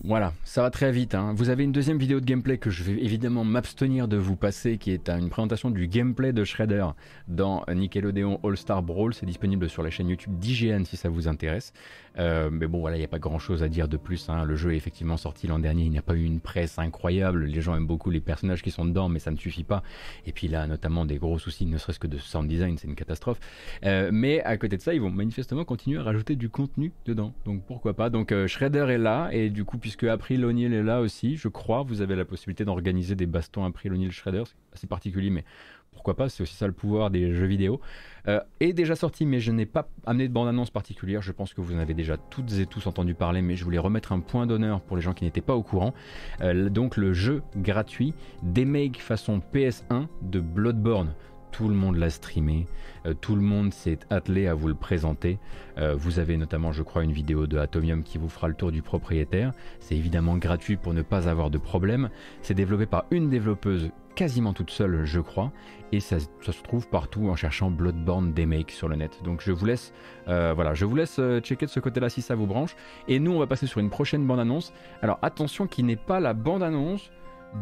Voilà, ça va très vite, hein. Vous avez une deuxième vidéo de gameplay que je vais évidemment m'abstenir de vous passer, qui est une présentation du gameplay de Shredder dans Nickelodeon All-Star Brawl. C'est disponible sur la chaîne YouTube d'I G N si ça vous intéresse. Euh, mais bon, voilà, il n'y a pas grand chose à dire de plus, hein. Le jeu est effectivement sorti l'an dernier, il n'y a pas eu une presse incroyable. Les gens aiment beaucoup les personnages qui sont dedans, mais ça ne suffit pas. Et puis là, notamment des gros soucis, ne serait-ce que de sound design, c'est une catastrophe. Euh, mais à côté de ça, ils vont manifestement continuer à rajouter du contenu dedans. Donc pourquoi pas. Donc euh, Shredder est là, et du coup, puisque que April O'Neil est là aussi, je crois, vous avez la possibilité d'organiser des bastons April O'Neil Shredder, c'est assez particulier, mais pourquoi pas, c'est aussi ça le pouvoir des jeux vidéo. Euh, est déjà sorti, mais je n'ai pas amené de bande-annonce particulière, je pense que vous en avez déjà toutes et tous entendu parler, mais je voulais remettre un point d'honneur pour les gens qui n'étaient pas au courant. Euh, donc le jeu gratuit, démake façon P S un de Bloodborne. Tout le monde l'a streamé, euh, tout le monde s'est attelé à vous le présenter. Euh, vous avez notamment, je crois, une vidéo de Atomium qui vous fera le tour du propriétaire. C'est évidemment gratuit pour ne pas avoir de problème. C'est développé par une développeuse quasiment toute seule, je crois, et ça, ça se trouve partout en cherchant Bloodborne Demake sur le net. Donc je vous laisse, euh, voilà, je vous laisse checker de ce côté-là si ça vous branche. Et nous, on va passer sur une prochaine bande-annonce. Alors attention, qui n'est pas la bande-annonce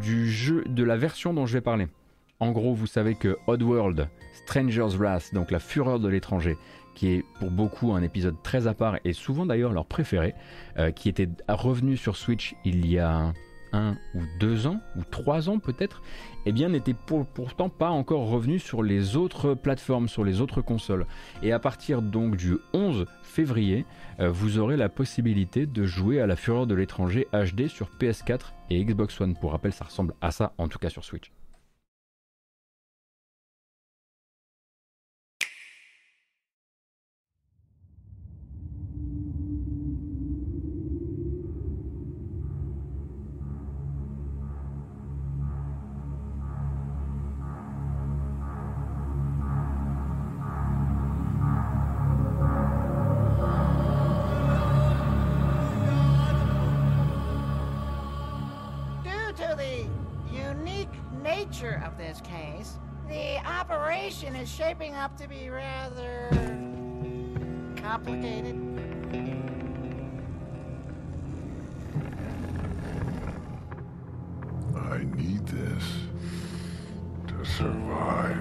du jeu, de la version dont je vais parler. En gros, vous savez que Oddworld, Stranger's Wrath, donc la fureur de l'étranger, qui est pour beaucoup un épisode très à part et souvent d'ailleurs leur préféré, euh, qui était revenu sur Switch il y a un ou deux ans, ou trois ans peut-être, eh bien n'était pour, pourtant pas encore revenu sur les autres plateformes, sur les autres consoles. Et à partir donc du onze février, euh, vous aurez la possibilité de jouer à la fureur de l'étranger H D sur P S quatre et Xbox One. Pour rappel, ça ressemble à ça, en tout cas sur Switch. Is shaping up to be rather complicated. I need this to survive.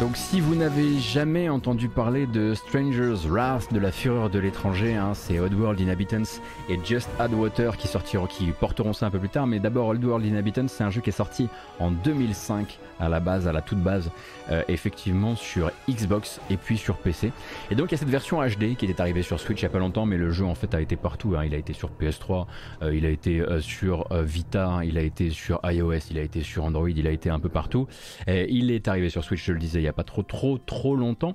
Donc si vous n'avez jamais entendu parler de Stranger's Wrath, de la fureur de l'étranger, hein, c'est Oddworld Inhabitants et Just Add Water qui, sortiront, qui porteront ça un peu plus tard. Mais d'abord Oddworld Inhabitants, c'est un jeu qui est sorti en deux mille cinq à la base, à la toute base, euh, effectivement sur Xbox et puis sur P C. Et donc il y a cette version H D qui était arrivée sur Switch il n'y a pas longtemps, mais le jeu en fait a été partout, hein. Il a été sur P S trois, euh, il a été euh, sur euh, Vita, hein, il a été sur iOS, il a été sur Android, il a été un peu partout. Et il est arrivé sur Switch, je le disais, il y a pas trop trop trop longtemps,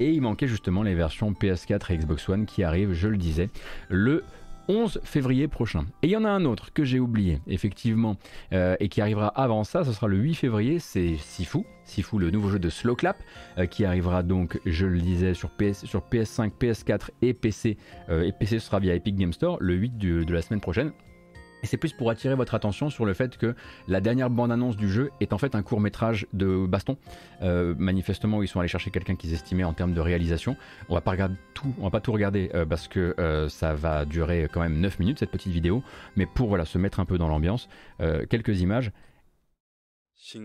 et il manquait justement les versions P S quatre et Xbox One qui arrivent, je le disais, le onze février prochain. Et il y en a un autre que j'ai oublié effectivement, euh, et qui arrivera avant ça, ce sera le huit février, c'est Sifu, Sifu le nouveau jeu de Slow Clap, euh, qui arrivera donc, je le disais, sur, P S, sur P S cinq, P S quatre et P C, euh, et P C ce sera via Epic Game Store le huit du, de la semaine prochaine. Et c'est plus pour attirer votre attention sur le fait que la dernière bande-annonce du jeu est en fait un court-métrage de baston. Euh, manifestement, ils sont allés chercher quelqu'un qu'ils estimaient en termes de réalisation. On va pas regarder tout, on va pas tout regarder euh, parce que euh, ça va durer quand même neuf minutes cette petite vidéo. Mais pour voilà, se mettre un peu dans l'ambiance, euh, quelques images. Et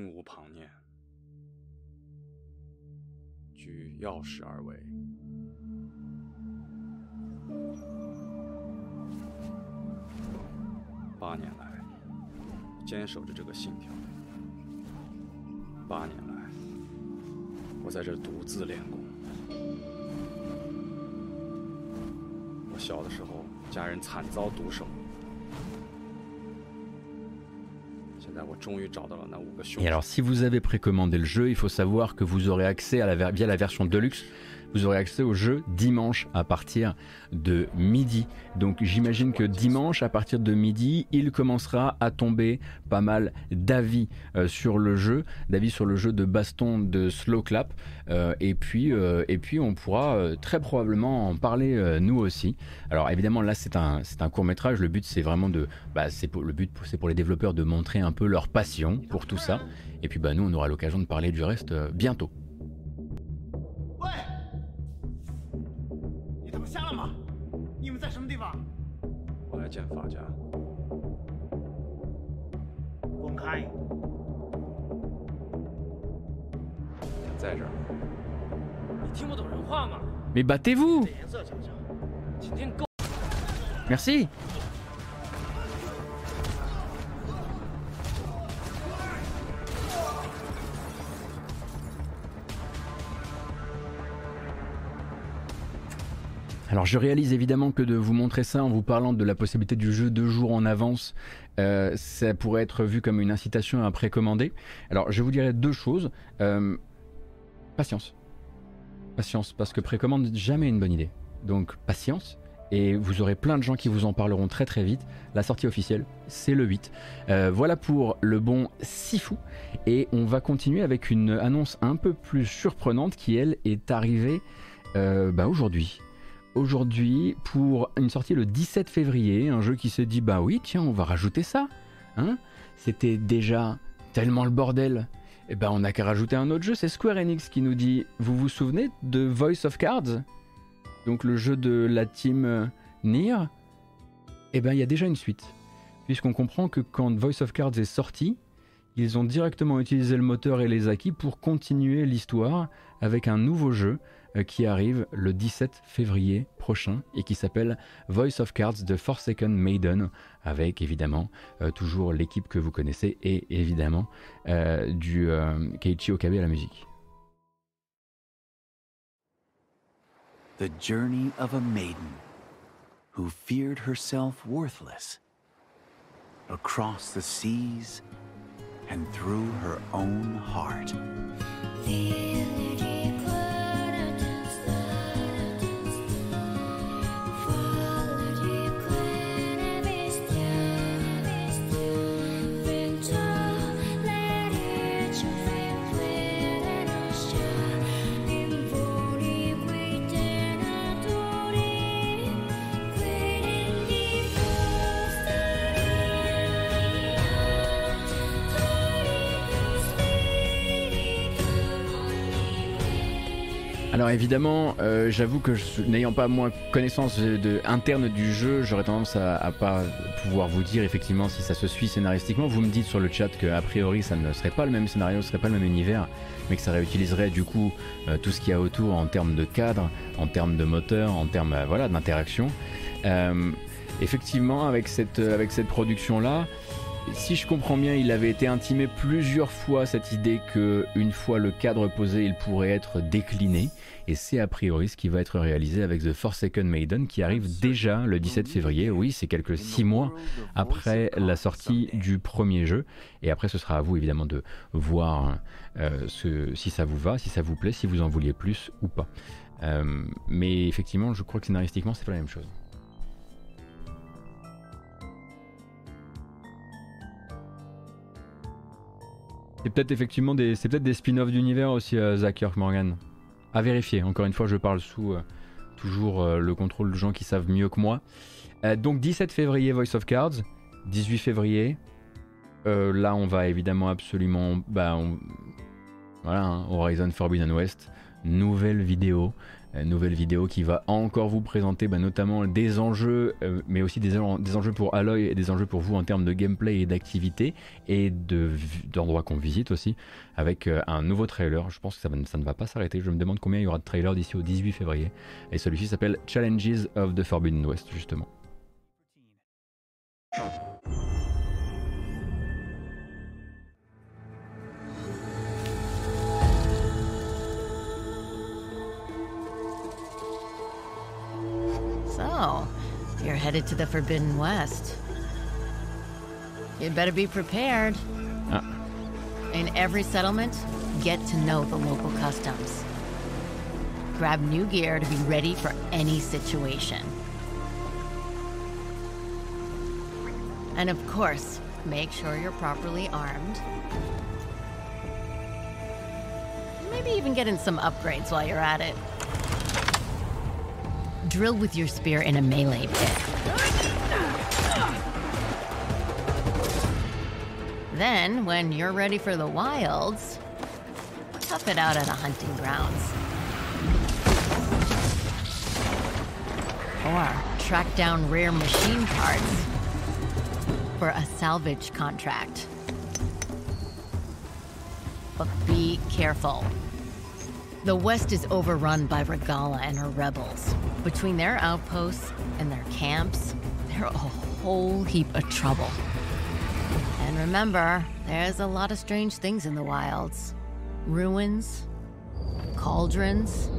alors, si vous avez précommandé le jeu, il faut savoir que vous aurez accès à la ver- via la version Deluxe. Vous aurez accès au jeu dimanche à partir de midi. Donc j'imagine que dimanche à partir de midi, il commencera à tomber pas mal d'avis euh, sur le jeu, d'avis sur le jeu de baston de Slow Clap. Euh, et, puis, euh, et puis on pourra euh, très probablement en parler euh, nous aussi. Alors évidemment là c'est un, c'est un court métrage, le but c'est vraiment de... Bah, c'est pour, le but c'est pour les développeurs de montrer un peu leur passion pour tout ça. Et puis bah, nous on aura l'occasion de parler du reste euh, bientôt. Mais battez-vous! Merci! Alors je réalise évidemment que de vous montrer ça en vous parlant de la possibilité du jeu deux jours en avance, euh, ça pourrait être vu comme une incitation à précommander. Alors je vous dirais deux choses. Euh, patience. Patience, parce que précommande, jamais une bonne idée. Donc patience. Et vous aurez plein de gens qui vous en parleront très très vite. La sortie officielle, c'est le huit. Euh, voilà pour le bon Sifu. Et on va continuer avec une annonce un peu plus surprenante qui, elle, est arrivée euh, bah, aujourd'hui. Aujourd'hui, pour une sortie le dix-sept février, un jeu qui s'est dit bah oui, tiens, on va rajouter ça. Hein, c'était déjà tellement le bordel. Et ben bah, on n'a qu'à rajouter un autre jeu. C'est Square Enix qui nous dit, vous vous souvenez de Voice of Cards, donc le jeu de la team Nier. Et ben bah, il y a déjà une suite, puisqu'on comprend que quand Voice of Cards est sorti, ils ont directement utilisé le moteur et les acquis pour continuer l'histoire avec un nouveau jeu qui arrive le dix-sept février prochain et qui s'appelle Voice of Cards The Forsaken Maiden, avec évidemment euh, toujours l'équipe que vous connaissez et évidemment euh, du euh, Keiichi Okabe à la musique. The journey of a maiden who feared herself worthless across the seas and through her own heart. Alors évidemment, euh, j'avoue que je, n'ayant pas moins connaissance de, de, interne du jeu, j'aurais tendance à ne pas pouvoir vous dire effectivement si ça se suit scénaristiquement. Vous me dites sur le chat qu'a priori ça ne serait pas le même scénario, ce serait pas le même univers, mais que ça réutiliserait du coup euh, tout ce qu'il y a autour en termes de cadre, en termes de moteur, en termes euh, voilà, d'interaction. Euh, effectivement, avec cette, euh, avec cette production-là, si je comprends bien, il avait été intimé plusieurs fois cette idée qu'une fois le cadre posé, il pourrait être décliné. Et c'est a priori ce qui va être réalisé avec The Forsaken Maiden qui arrive déjà le dix-sept février. Oui, c'est quelques six mois après la sortie du premier jeu. Et après, ce sera à vous évidemment de voir euh, ce, si ça vous va, si ça vous plaît, si vous en vouliez plus ou pas. Euh, mais effectivement, je crois que scénaristiquement, c'est pas la même chose. C'est peut-être effectivement des, c'est peut-être des spin-offs d'univers aussi, euh, Zach York Morgan. À vérifier. Encore une fois, je parle sous euh, toujours euh, le contrôle de gens qui savent mieux que moi. Euh, donc dix-sept février, Voice of Cards. dix-huit février. Euh, là, on va évidemment absolument... Bah, on... Voilà, hein, Horizon Forbidden West. Nouvelle vidéo. Euh, nouvelle vidéo qui va encore vous présenter bah, notamment des enjeux, euh, mais aussi des, en des enjeux pour Aloy et des enjeux pour vous en termes de gameplay et d'activité et d'endroits de qu'on visite aussi, avec euh, un nouveau trailer. Je pense que ça, va, ça ne va pas s'arrêter. Je me demande combien il y aura de trailers d'ici au dix-huit février. Et celui-ci s'appelle Challenges of the Forbidden West, justement. So, you're headed to the Forbidden West. You'd better be prepared. Ah. In every settlement, get to know the local customs. Grab new gear to be ready for any situation. And of course, make sure you're properly armed. Maybe even get in some upgrades while you're at it. Drill with your spear in a melee pit. Then, when you're ready for the wilds, tough it out at the hunting grounds. Or track down rare machine parts for a salvage contract. But be careful. The West is overrun by Regala and her rebels. Between their outposts and their camps, they're a whole heap of trouble. And remember, there's a lot of strange things in the wilds. Ruins, cauldrons,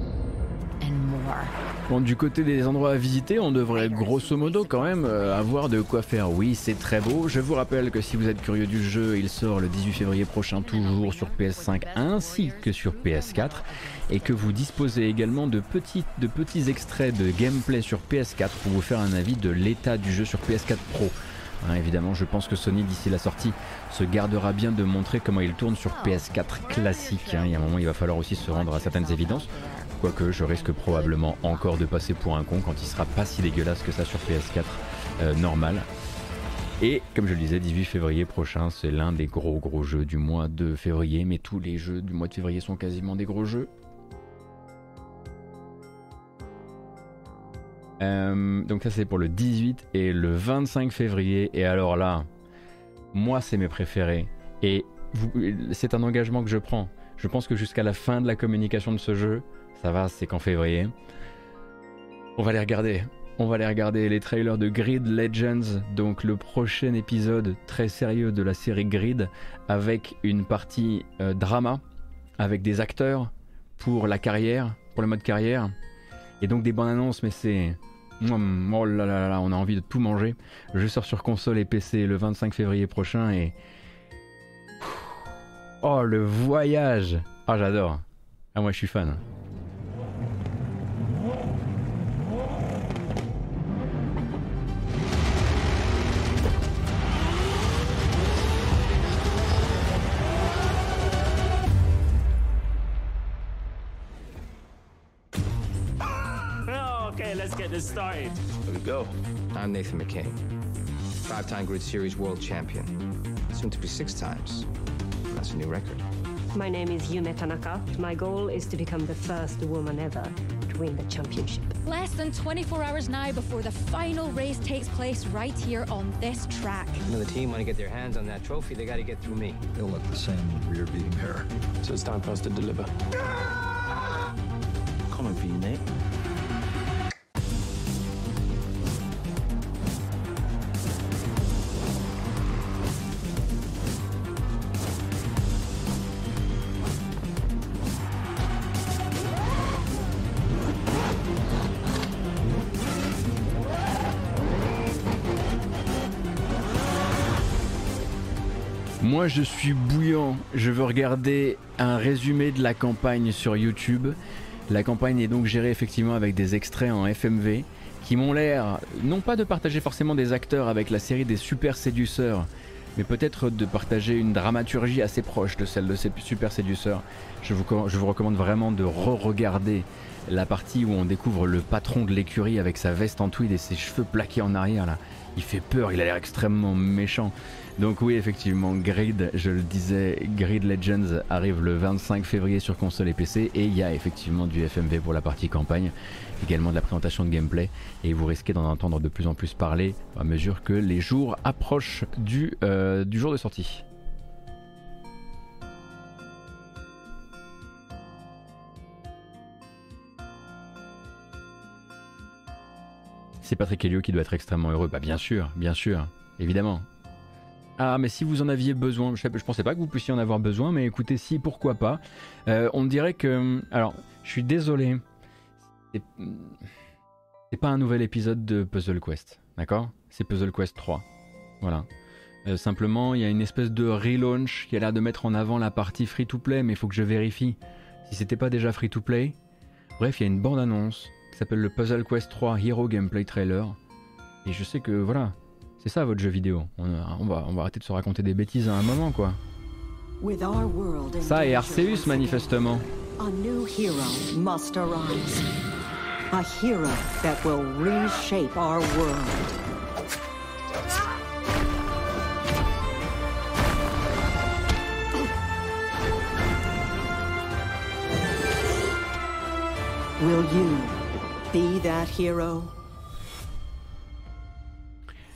and more. Bon, du côté des endroits à visiter, on devrait grosso modo quand même euh, avoir de quoi faire. Oui, c'est très beau. Je vous rappelle que si vous êtes curieux du jeu, il sort le dix-huit février prochain, toujours sur P S cinq ainsi que sur P S quatre. Et que vous disposez également de petits, de petits extraits de gameplay sur P S quatre pour vous faire un avis de l'état du jeu sur P S quatre Pro. Hein, évidemment, je pense que Sony, d'ici la sortie, se gardera bien de montrer comment il tourne sur P S quatre classique. Hein. Il y a un moment, il va falloir aussi se rendre à certaines évidences. Quoique, je risque probablement encore de passer pour un con quand il sera pas si dégueulasse que ça sur P S quatre euh, normal. Et comme je le disais, dix-huit février prochain, c'est l'un des gros gros jeux du mois de février. Mais tous les jeux du mois de février sont quasiment des gros jeux. Euh, donc ça c'est pour le dix-huit et le vingt-cinq février, et alors là moi c'est mes préférés et c'est un engagement que je prends. Je pense que jusqu'à la fin de la communication de ce jeu, ça va, c'est qu'en février on va les regarder on va les regarder les trailers de Grid Legends, donc le prochain épisode très sérieux de la série Grid, avec une partie euh, drama avec des acteurs pour la carrière, pour le mode carrière, et donc des bonnes annonces, mais c'est... Oh là là là, on a envie de tout manger. Je sors sur console et P C le vingt-cinq février prochain et... Oh, le voyage! Ah, j'adore. Ah, moi, je suis fan. Started. Here we go. I'm Nathan McCain, five-time Grid Series world champion, soon to be six times. That's a new record. My name is Yume Tanaka. My goal is to become the first woman ever to win the championship. Less than twenty-four hours now before the final race takes place right here on this track. You know, the team want to get their hands on that trophy. They got to get through me. They'll look the same rear beating her. So it's time for us to deliver. Come on, be Nate. Moi je suis bouillant, je veux regarder un résumé de la campagne sur YouTube. La campagne est donc gérée effectivement avec des extraits en F M V qui m'ont l'air, non pas de partager forcément des acteurs avec la série des Super Séduceurs, mais peut-être de partager une dramaturgie assez proche de celle de ces Super Séduceurs. Je vous, je vous recommande vraiment de re-regarder la partie où on découvre le patron de l'écurie avec sa veste en tweed et ses cheveux plaqués en arrière là. il fait peur, il a l'air extrêmement méchant. Donc oui, effectivement, Grid, je le disais, Grid Legends arrive le vingt-cinq février sur console et P C, et il y a effectivement du F M V pour la partie campagne, également de la présentation de gameplay, et vous risquez d'en entendre de plus en plus parler à mesure que les jours approchent du, euh, du jour de sortie. C'est Patrick Helio qui doit être extrêmement heureux. Bah bien sûr, bien sûr, évidemment. Ah mais si vous en aviez besoin, je, je pensais pas que vous puissiez en avoir besoin, mais écoutez, si, pourquoi pas. Euh, on dirait que... Alors, je suis désolé, c'est pas un nouvel épisode de Puzzle Quest, d'accord? C'est Puzzle Quest trois, voilà. Euh, simplement, il y a une espèce de relaunch qui a l'air de mettre en avant la partie free-to-play, mais il faut que je vérifie si c'était pas déjà free-to-play. Bref, il y a une bande-annonce qui s'appelle le Puzzle Quest trois Hero Gameplay Trailer. Et je sais que voilà, c'est ça votre jeu vidéo. On, on, va, on va arrêter de se raconter des bêtises à un moment quoi. Ça et Arceus manifestement. A new hero must arise. A hero that will reshape our world. Will you be that hero?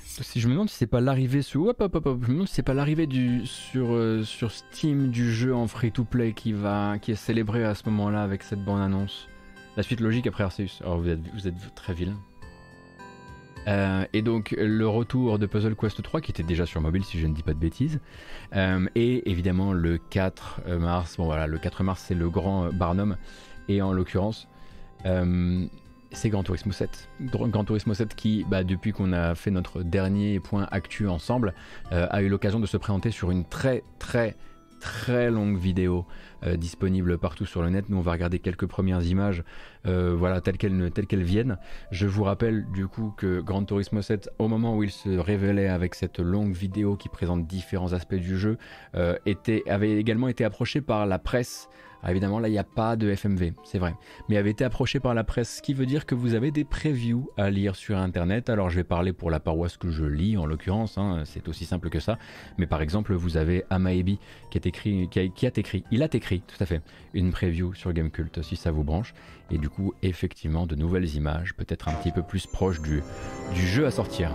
Si je me demande si c'est pas l'arrivée sur hop, hop, hop, hop, je me demande si c'est pas l'arrivée du sur euh, sur Steam du jeu en free to play qui va qui est célébré à ce moment-là avec cette bande annonce. La suite logique après Arceus. Alors vous êtes vous êtes très vilain. Euh, et donc le retour de Puzzle Quest trois qui était déjà sur mobile si je ne dis pas de bêtises, euh, et évidemment le quatre mars. Bon voilà, le quatre mars c'est le grand Barnum et en l'occurrence. Euh, c'est Gran Turismo sept. Gran Turismo sept qui, bah, depuis qu'on a fait notre dernier point actu ensemble, euh, a eu l'occasion de se présenter sur une très très très longue vidéo euh, disponible partout sur le net. Nous on va regarder quelques premières images euh, voilà, telles qu'elles, telles qu'elles viennent. Je vous rappelle du coup que Gran Turismo sept, au moment où il se révélait avec cette longue vidéo qui présente différents aspects du jeu, euh, était, avait également été approché par la presse. Ah, évidemment là il n'y a pas de F M V, c'est vrai, mais avait été approché par la presse, ce qui veut dire que vous avez des previews à lire sur internet. Alors je vais parler pour la paroisse que je lis en l'occurrence, hein, c'est aussi simple que ça, mais par exemple vous avez Amaebi qui, est écrit, qui, a, qui a écrit, il a écrit tout à fait, une preview sur Gamekult si ça vous branche, et du coup effectivement de nouvelles images, peut-être un petit peu plus proches du, du jeu à sortir.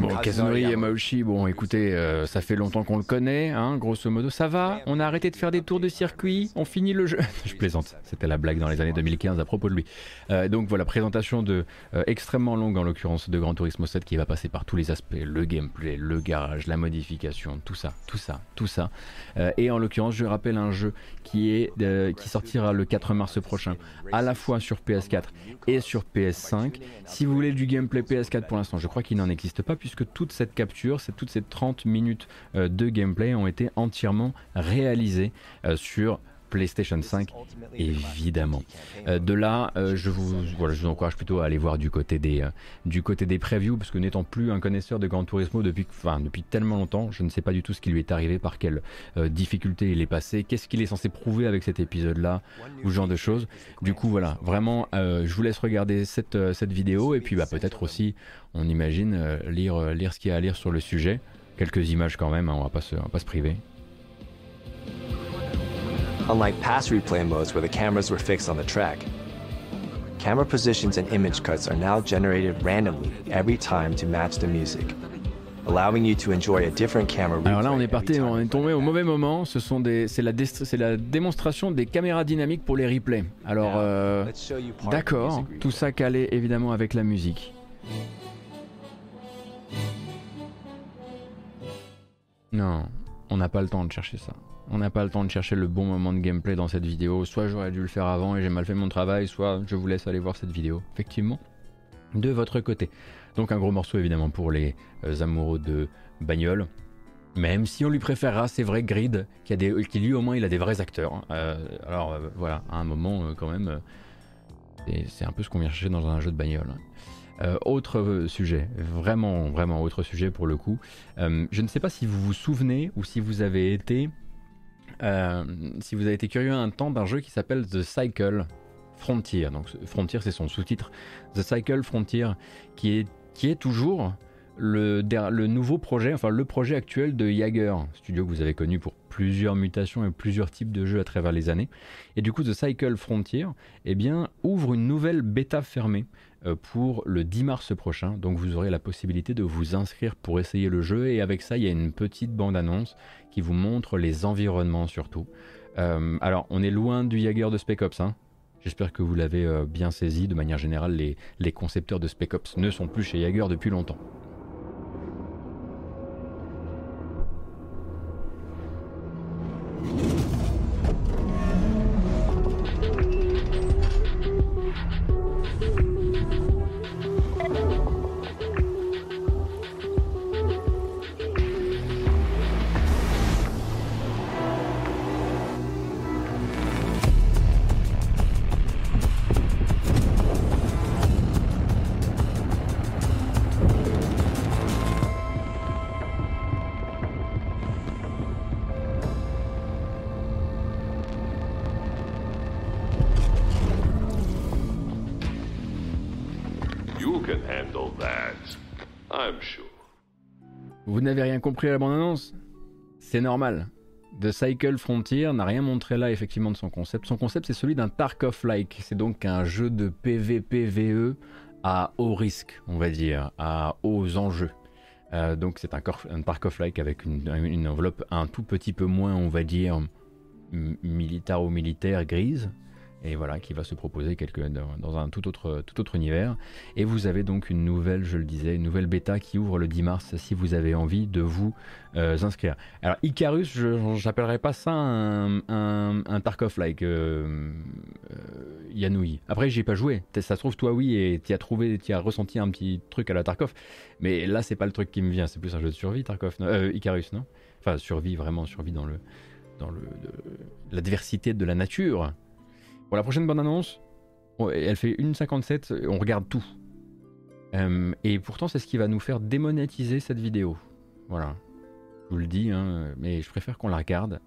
Bon, Kazunori Yamauchi, bon écoutez, euh, ça fait longtemps qu'on le connaît, hein, grosso modo ça va, on a arrêté de faire des tours de circuit, on finit le jeu. Je plaisante, c'était la blague dans les années deux mille quinze à propos de lui. Euh, donc voilà, présentation de, euh, extrêmement longue en l'occurrence de Gran Turismo sept qui va passer par tous les aspects, le gameplay, le garage, la modification, tout ça, tout ça, tout ça. Euh, et en l'occurrence je rappelle un jeu qui, est, euh, qui sortira le quatre mars prochain, à la fois sur P S quatre et sur P S cinq. Si vous voulez du gameplay P S quatre pour l'instant, je crois qu'il n'en n'existe pas puisque toute cette capture, toutes ces trente minutes euh, de gameplay ont été entièrement réalisées euh, sur PlayStation cinq, évidemment. Euh, de là, euh, je, vous, voilà, je vous encourage plutôt à aller voir du côté des, euh, du côté des previews, parce que n'étant plus un connaisseur de Gran Turismo depuis, enfin, depuis tellement longtemps, je ne sais pas du tout ce qui lui est arrivé, par quelle euh, difficulté il est passé, qu'est-ce qu'il est censé prouver avec cet épisode-là, ou ce genre de choses. Du coup, voilà, vraiment, euh, je vous laisse regarder cette, euh, cette vidéo, et puis bah, peut-être aussi, on imagine, euh, lire, euh, lire ce qu'il y a à lire sur le sujet. Quelques images quand même, hein, on ne va pas se, on va pas se priver. Unlike past replay modes where the cameras were fixed on the track, camera positions and image cuts are now generated randomly every time to match the music, allowing you to enjoy a different camera replay. Alors là on est parti, on est tombé au mauvais moment, ce sont des c'est la c'est la démonstration des caméras dynamiques pour les replays. Alors euh, d'accord, tout ça calé évidemment avec la musique. Non. on n'a pas le temps de chercher ça. On n'a pas le temps de chercher le bon moment de gameplay dans cette vidéo. Soit j'aurais dû le faire avant et j'ai mal fait mon travail, soit je vous laisse aller voir cette vidéo, effectivement, de votre côté. Donc un gros morceau évidemment pour les euh, amoureux de bagnole. Même si on lui préférera, c'est vrai, Grid, qui, a des, qui lui au moins il a des vrais acteurs. Euh, alors euh, voilà, à un moment euh, quand même, euh, c'est un peu ce qu'on vient chercher dans un jeu de bagnole. Euh, autre sujet, vraiment, vraiment autre sujet pour le coup. Euh, je ne sais pas si vous vous souvenez ou si vous avez été, euh, si vous avez été curieux un temps d'un jeu qui s'appelle The Cycle Frontier. Donc Frontier, c'est son sous-titre. The Cycle Frontier, qui est, qui est toujours Le, le nouveau projet, enfin le projet actuel de Jaeger, studio que vous avez connu pour plusieurs mutations et plusieurs types de jeux à travers les années. Et du coup, The Cycle Frontier, eh bien, ouvre une nouvelle bêta fermée pour le dix mars prochain. Donc vous aurez la possibilité de vous inscrire pour essayer le jeu. Et avec ça, il y a une petite bande-annonce qui vous montre les environnements surtout. Euh, alors, on est loin du Jaeger de Spec Ops, hein. J'espère que vous l'avez bien saisi. De manière générale, les, les concepteurs de Spec Ops ne sont plus chez Jaeger depuis longtemps. Vous n'avez rien compris à la bande-annonce? C'est normal. The Cycle Frontier n'a rien montré là effectivement de son concept. Son concept, c'est celui d'un Tarkov-like. C'est donc un jeu de P V P V E à haut risque, on va dire, à hauts enjeux. Euh, donc c'est un, un Tarkov-like avec une, une enveloppe un tout petit peu moins, on va dire, militaro-militaire grise. Et voilà, qui va se proposer quelque, dans un tout autre, tout autre univers. Et vous avez donc une nouvelle, je le disais, une nouvelle bêta qui ouvre le dix mars si vous avez envie de vous euh, inscrire. Alors Icarus, je n'appellerais pas ça un, un, un Tarkov-like, euh, euh, Yanouille. Après, j'ai pas joué. Ça se trouve, toi, oui, et tu as trouvé, tu as ressenti un petit truc à la Tarkov. Mais là, c'est pas le truc qui me vient. C'est plus un jeu de survie, Tarkov, non euh, Icarus, non? Enfin, survie, vraiment, survie dans le, dans le, de, l'adversité de la nature. Pour la prochaine bande-annonce, elle fait une cinquante-sept, on regarde tout. Euh, et pourtant, c'est ce qui va nous faire démonétiser cette vidéo. Voilà, je vous le dis, hein, mais je préfère qu'on la regarde.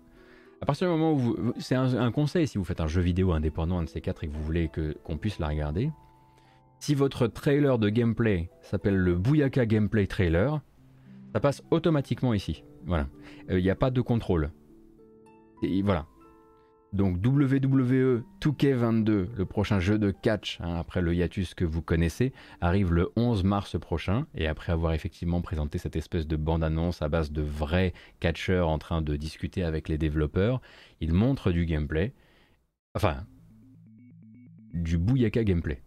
À partir du moment où vous... C'est un, un conseil, si vous faites un jeu vidéo indépendant, un de ces quatre, et que vous voulez que, qu'on puisse la regarder. Si votre trailer de gameplay s'appelle le Bouyaka Gameplay Trailer, ça passe automatiquement ici. Voilà, il n'y a pas de contrôle. Et voilà. Donc W W E deux K vingt-deux, le prochain jeu de catch, hein, après le hiatus que vous connaissez, arrive le onze mars prochain. Et après avoir effectivement présenté cette espèce de bande-annonce à base de vrais catcheurs en train de discuter avec les développeurs, ils montrent du gameplay, enfin, du Bouyaka gameplay.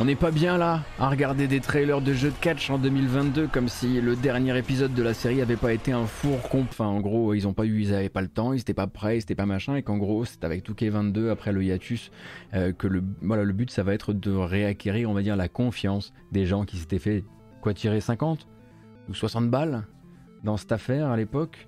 On n'est pas bien là à regarder des trailers de jeux de catch en deux mille vingt-deux comme si le dernier épisode de la série avait pas été un four comp. Enfin, en gros, ils ont pas eu, ils avaient pas le temps, ils étaient pas prêts, ils étaient pas machin, et qu'en gros, c'est avec deux K vingt-deux après le hiatus euh, que le, voilà, le but, ça va être de réacquérir, on va dire, la confiance des gens qui s'étaient fait quoi tirer cinquante ou soixante balles dans cette affaire à l'époque.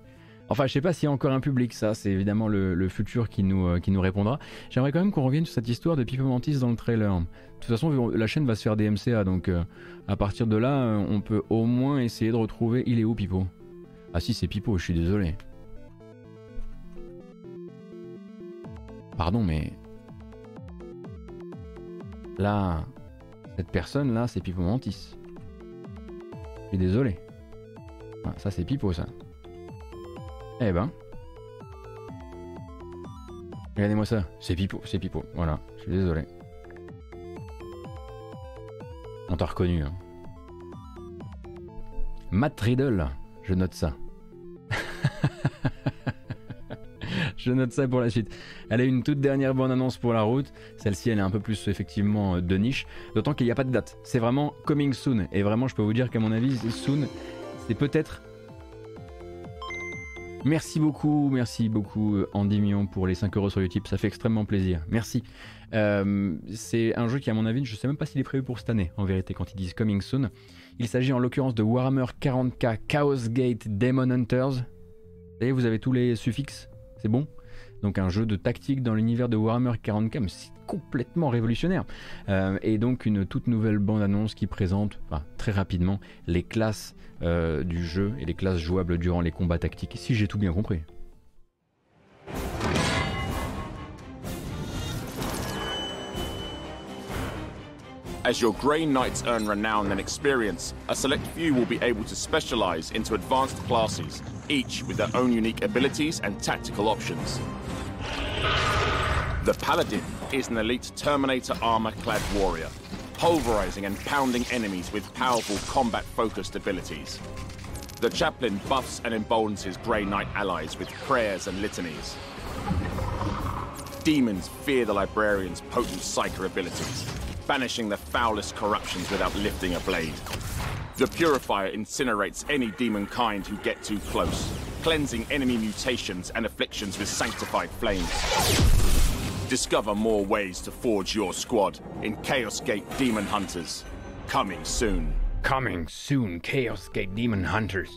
Enfin, je sais pas s'il y a encore un public, ça, c'est évidemment le, le futur qui nous, euh, qui nous répondra. J'aimerais quand même qu'on revienne sur cette histoire de Pipo Mantis dans le trailer. De toute façon, la chaîne va se faire des M C A, donc euh, à partir de là, euh, on peut au moins essayer de retrouver... Il est où, Pipo? Ah si, c'est Pipo, je suis désolé. Pardon, mais... Là, cette personne-là, c'est Pipo Mantis. Je suis désolé. Ah, ça c'est pipeau ça. Eh ben. Regardez-moi ça. C'est pipeau, c'est pipeau. Voilà, je suis désolé. On t'a reconnu. Hein. Matt Riddle, je note ça. Je note ça pour la suite. Allez, une toute dernière bonne annonce pour la route. Celle-ci, elle est un peu plus effectivement de niche. D'autant qu'il n'y a pas de date. C'est vraiment coming soon. Et vraiment, je peux vous dire qu'à mon avis, soon, c'est peut-être... Merci beaucoup, merci beaucoup Andy Mion pour les cinq euros sur YouTube, ça fait extrêmement plaisir, merci. Euh, c'est un jeu qui à mon avis, je ne sais même pas s'il est prévu pour cette année en vérité quand ils disent coming soon. Il s'agit en l'occurrence de Warhammer quarante K Chaos Gate Demon Hunters. Vous voyez, vous avez tous les suffixes, c'est bon. Donc un jeu de tactique dans l'univers de Warhammer quarante K, mais c'est complètement révolutionnaire. Euh, et donc une toute nouvelle bande-annonce qui présente enfin, très rapidement les classes euh, du jeu et les classes jouables durant les combats tactiques, si j'ai tout bien compris. As your Grey Knights earn renown and experience, a select few will be able to specialize into advanced classes, each with their own unique abilities and tactical options. The Paladin is an elite Terminator armor-clad warrior, pulverizing and pounding enemies with powerful combat-focused abilities. The Chaplain buffs and emboldens his Grey Knight allies with prayers and litanies. Demons fear the Librarian's potent psyker abilities, banishing the foulest corruptions without lifting a blade. The Purifier incinerates any demon kind who get too close, cleansing enemy mutations and afflictions with sanctified flames. Discover more ways to forge your squad in Chaos Gate Demon Hunters. Coming soon. Coming soon, Chaos Gate Demon Hunters.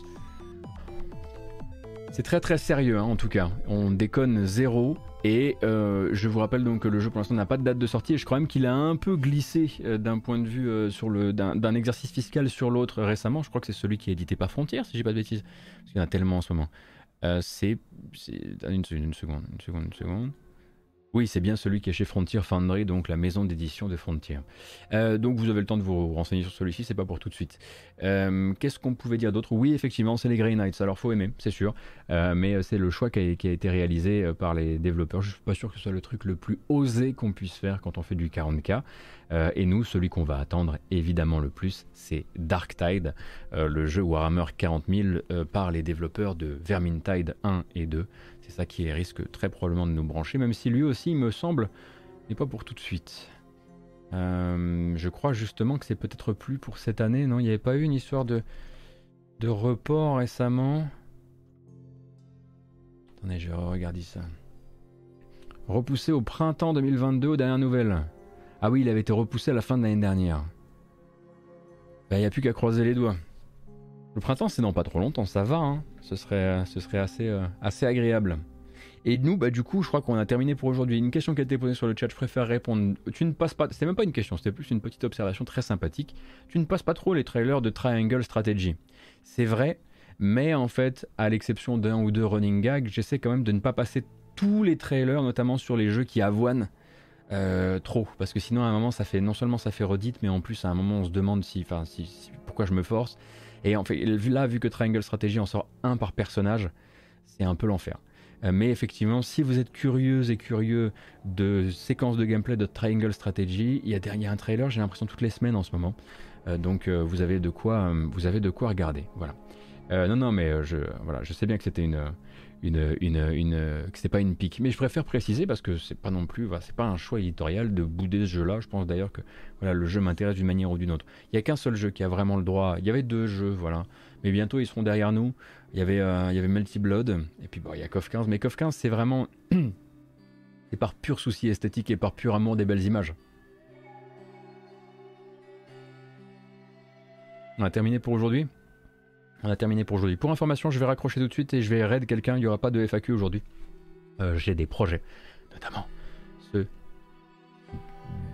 C'est très très sérieux hein, en tout cas. On déconne zéro. Et euh, je vous rappelle donc que le jeu pour l'instant n'a pas de date de sortie et je crois même qu'il a un peu glissé euh, d'un point de vue euh, sur le, d'un, d'un exercice fiscal sur l'autre récemment. Je crois que c'est celui qui est édité par Frontier, si j'ai pas de bêtises. Parce qu'il y en a tellement en ce moment. Euh, c'est, c'est... Une, une seconde, une seconde, une seconde. Oui, c'est bien celui qui est chez Frontier Foundry, donc la maison d'édition de Frontier. Euh, donc vous avez le temps de vous renseigner sur celui-ci, c'est pas pour tout de suite. Euh, qu'est-ce qu'on pouvait dire d'autre? Oui, effectivement, c'est les Grey Knights, alors faut aimer, c'est sûr. Euh, mais c'est le choix qui a, qui a été réalisé par les développeurs. Je suis pas sûr que ce soit le truc le plus osé qu'on puisse faire quand on fait du quarante K. Euh, et nous, celui qu'on va attendre évidemment le plus, c'est Darktide, euh, le jeu Warhammer quarante mille euh, par les développeurs de Vermintide un et deux. C'est ça qui risque très probablement de nous brancher, même si lui aussi, il me semble, n'est pas pour tout de suite. Euh, je crois justement que c'est peut-être plus pour cette année, non? Il n'y avait pas eu une histoire de, de report récemment? Attendez, je vais regarder ça. Repoussé au printemps deux mille vingt-deux, aux dernières nouvelles. Ah oui, il avait été repoussé à la fin de l'année dernière. Ben, il n'y a plus qu'à croiser les doigts. Le printemps, c'est dans pas trop longtemps, ça va, hein. Ce serait, ce serait assez, euh, assez agréable. Et nous, bah, du coup, je crois qu'on a terminé pour aujourd'hui. Une question qui a été posée sur le chat, je préfère répondre. Tu ne passes pas, c'était même pas une question, c'était plus une petite observation très sympathique. Tu ne passes pas trop les trailers de Triangle Strategy. C'est vrai, mais en fait, à l'exception d'un ou deux running gags, j'essaie quand même de ne pas passer tous les trailers, notamment sur les jeux qui avoinent euh, trop. Parce que sinon, à un moment, ça fait, non seulement ça fait redite, mais en plus, à un moment, on se demande si, enfin, si, si, pourquoi je me force. Et en fait, là, vu que Triangle Strategy en sort un par personnage, c'est un peu l'enfer. Euh, mais effectivement, si vous êtes curieuse et curieux de séquences de gameplay de Triangle Strategy, il y a derrière un trailer, j'ai l'impression, toutes les semaines en ce moment. Euh, donc, euh, vous avez de quoi, euh, vous avez de quoi regarder. Voilà. Euh, non, non, mais je, voilà, je sais bien que c'était une, une, une, une, que c'est pas une pique. Mais je préfère préciser parce que c'est pas non plus, voilà, c'est pas un choix éditorial de bouder ce jeu-là. Je pense d'ailleurs que voilà, le jeu m'intéresse d'une manière ou d'une autre. Il y a qu'un seul jeu qui a vraiment le droit. Il y avait deux jeux, voilà. Mais bientôt ils seront derrière nous. Il y avait, euh, il y avait Melty Blood et puis bon, il y a C O F quinze. Mais C O F quinze, c'est vraiment, c'est par pur souci esthétique et par pur amour des belles images. On a terminé pour aujourd'hui. On a terminé pour aujourd'hui. Pour information, je vais raccrocher tout de suite et je vais raid quelqu'un. Il n'y aura pas de F A Q aujourd'hui. Euh, j'ai des projets, notamment ceux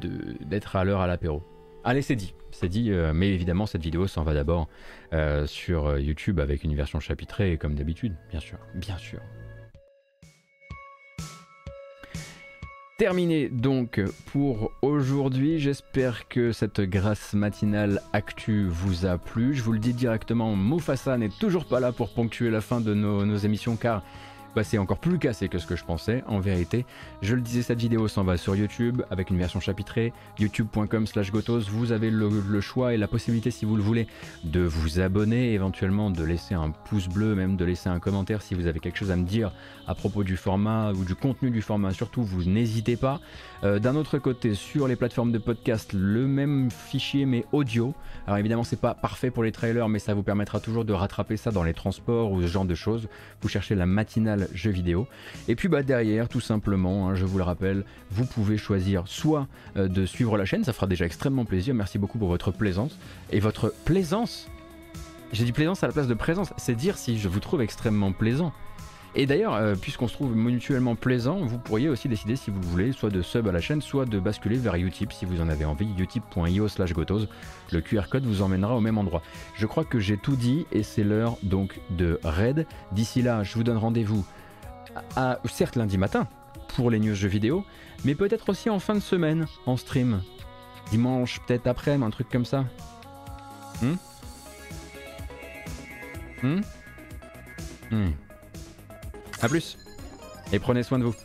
de, d'être à l'heure à l'apéro. Allez, c'est dit. C'est dit, euh, mais évidemment, cette vidéo s'en va d'abord euh, sur YouTube avec une version chapitrée, comme d'habitude, bien sûr. Bien sûr. terminé donc pour aujourd'hui. J'espère que cette grasse matinale actu vous a plu. Je vous le dis directement, Mufasa n'est toujours pas là pour ponctuer la fin de nos, nos émissions, car bah, c'est encore plus cassé que ce que je pensais en vérité. Je le disais, cette vidéo s'en va sur YouTube avec une version chapitrée, youtube point com slash gotos. Vous avez le, le choix et la possibilité, si vous le voulez, de vous abonner, éventuellement de laisser un pouce bleu, même de laisser un commentaire si vous avez quelque chose à me dire à propos du format ou du contenu du format. Surtout, vous n'hésitez pas. Euh, d'un autre côté, sur les plateformes de podcast, le même fichier mais audio. Alors évidemment, c'est pas parfait pour les trailers, mais ça vous permettra toujours de rattraper ça dans les transports ou ce genre de choses. Vous cherchez la matinale jeux vidéo, et puis bah derrière tout simplement, hein, je vous le rappelle, vous pouvez choisir soit euh, de suivre la chaîne, ça fera déjà extrêmement plaisir, merci beaucoup pour votre plaisance et votre plaisance, j'ai dit plaisance à la place de présence, c'est dire si je vous trouve extrêmement plaisant. Et d'ailleurs, euh, puisqu'on se trouve mutuellement plaisant, vous pourriez aussi décider, si vous le voulez, soit de sub à la chaîne, soit de basculer vers Utip si vous en avez envie, utip point io slash gotos, le Q R code vous emmènera au même endroit. Je crois que j'ai tout dit et c'est l'heure donc de raid. D'ici là, je vous donne rendez-vous à, certes lundi matin pour les news jeux vidéo, mais peut-être aussi en fin de semaine, en stream, dimanche peut-être après, un truc comme ça. Hmm Hmm Hmm. A plus, et prenez soin de vous.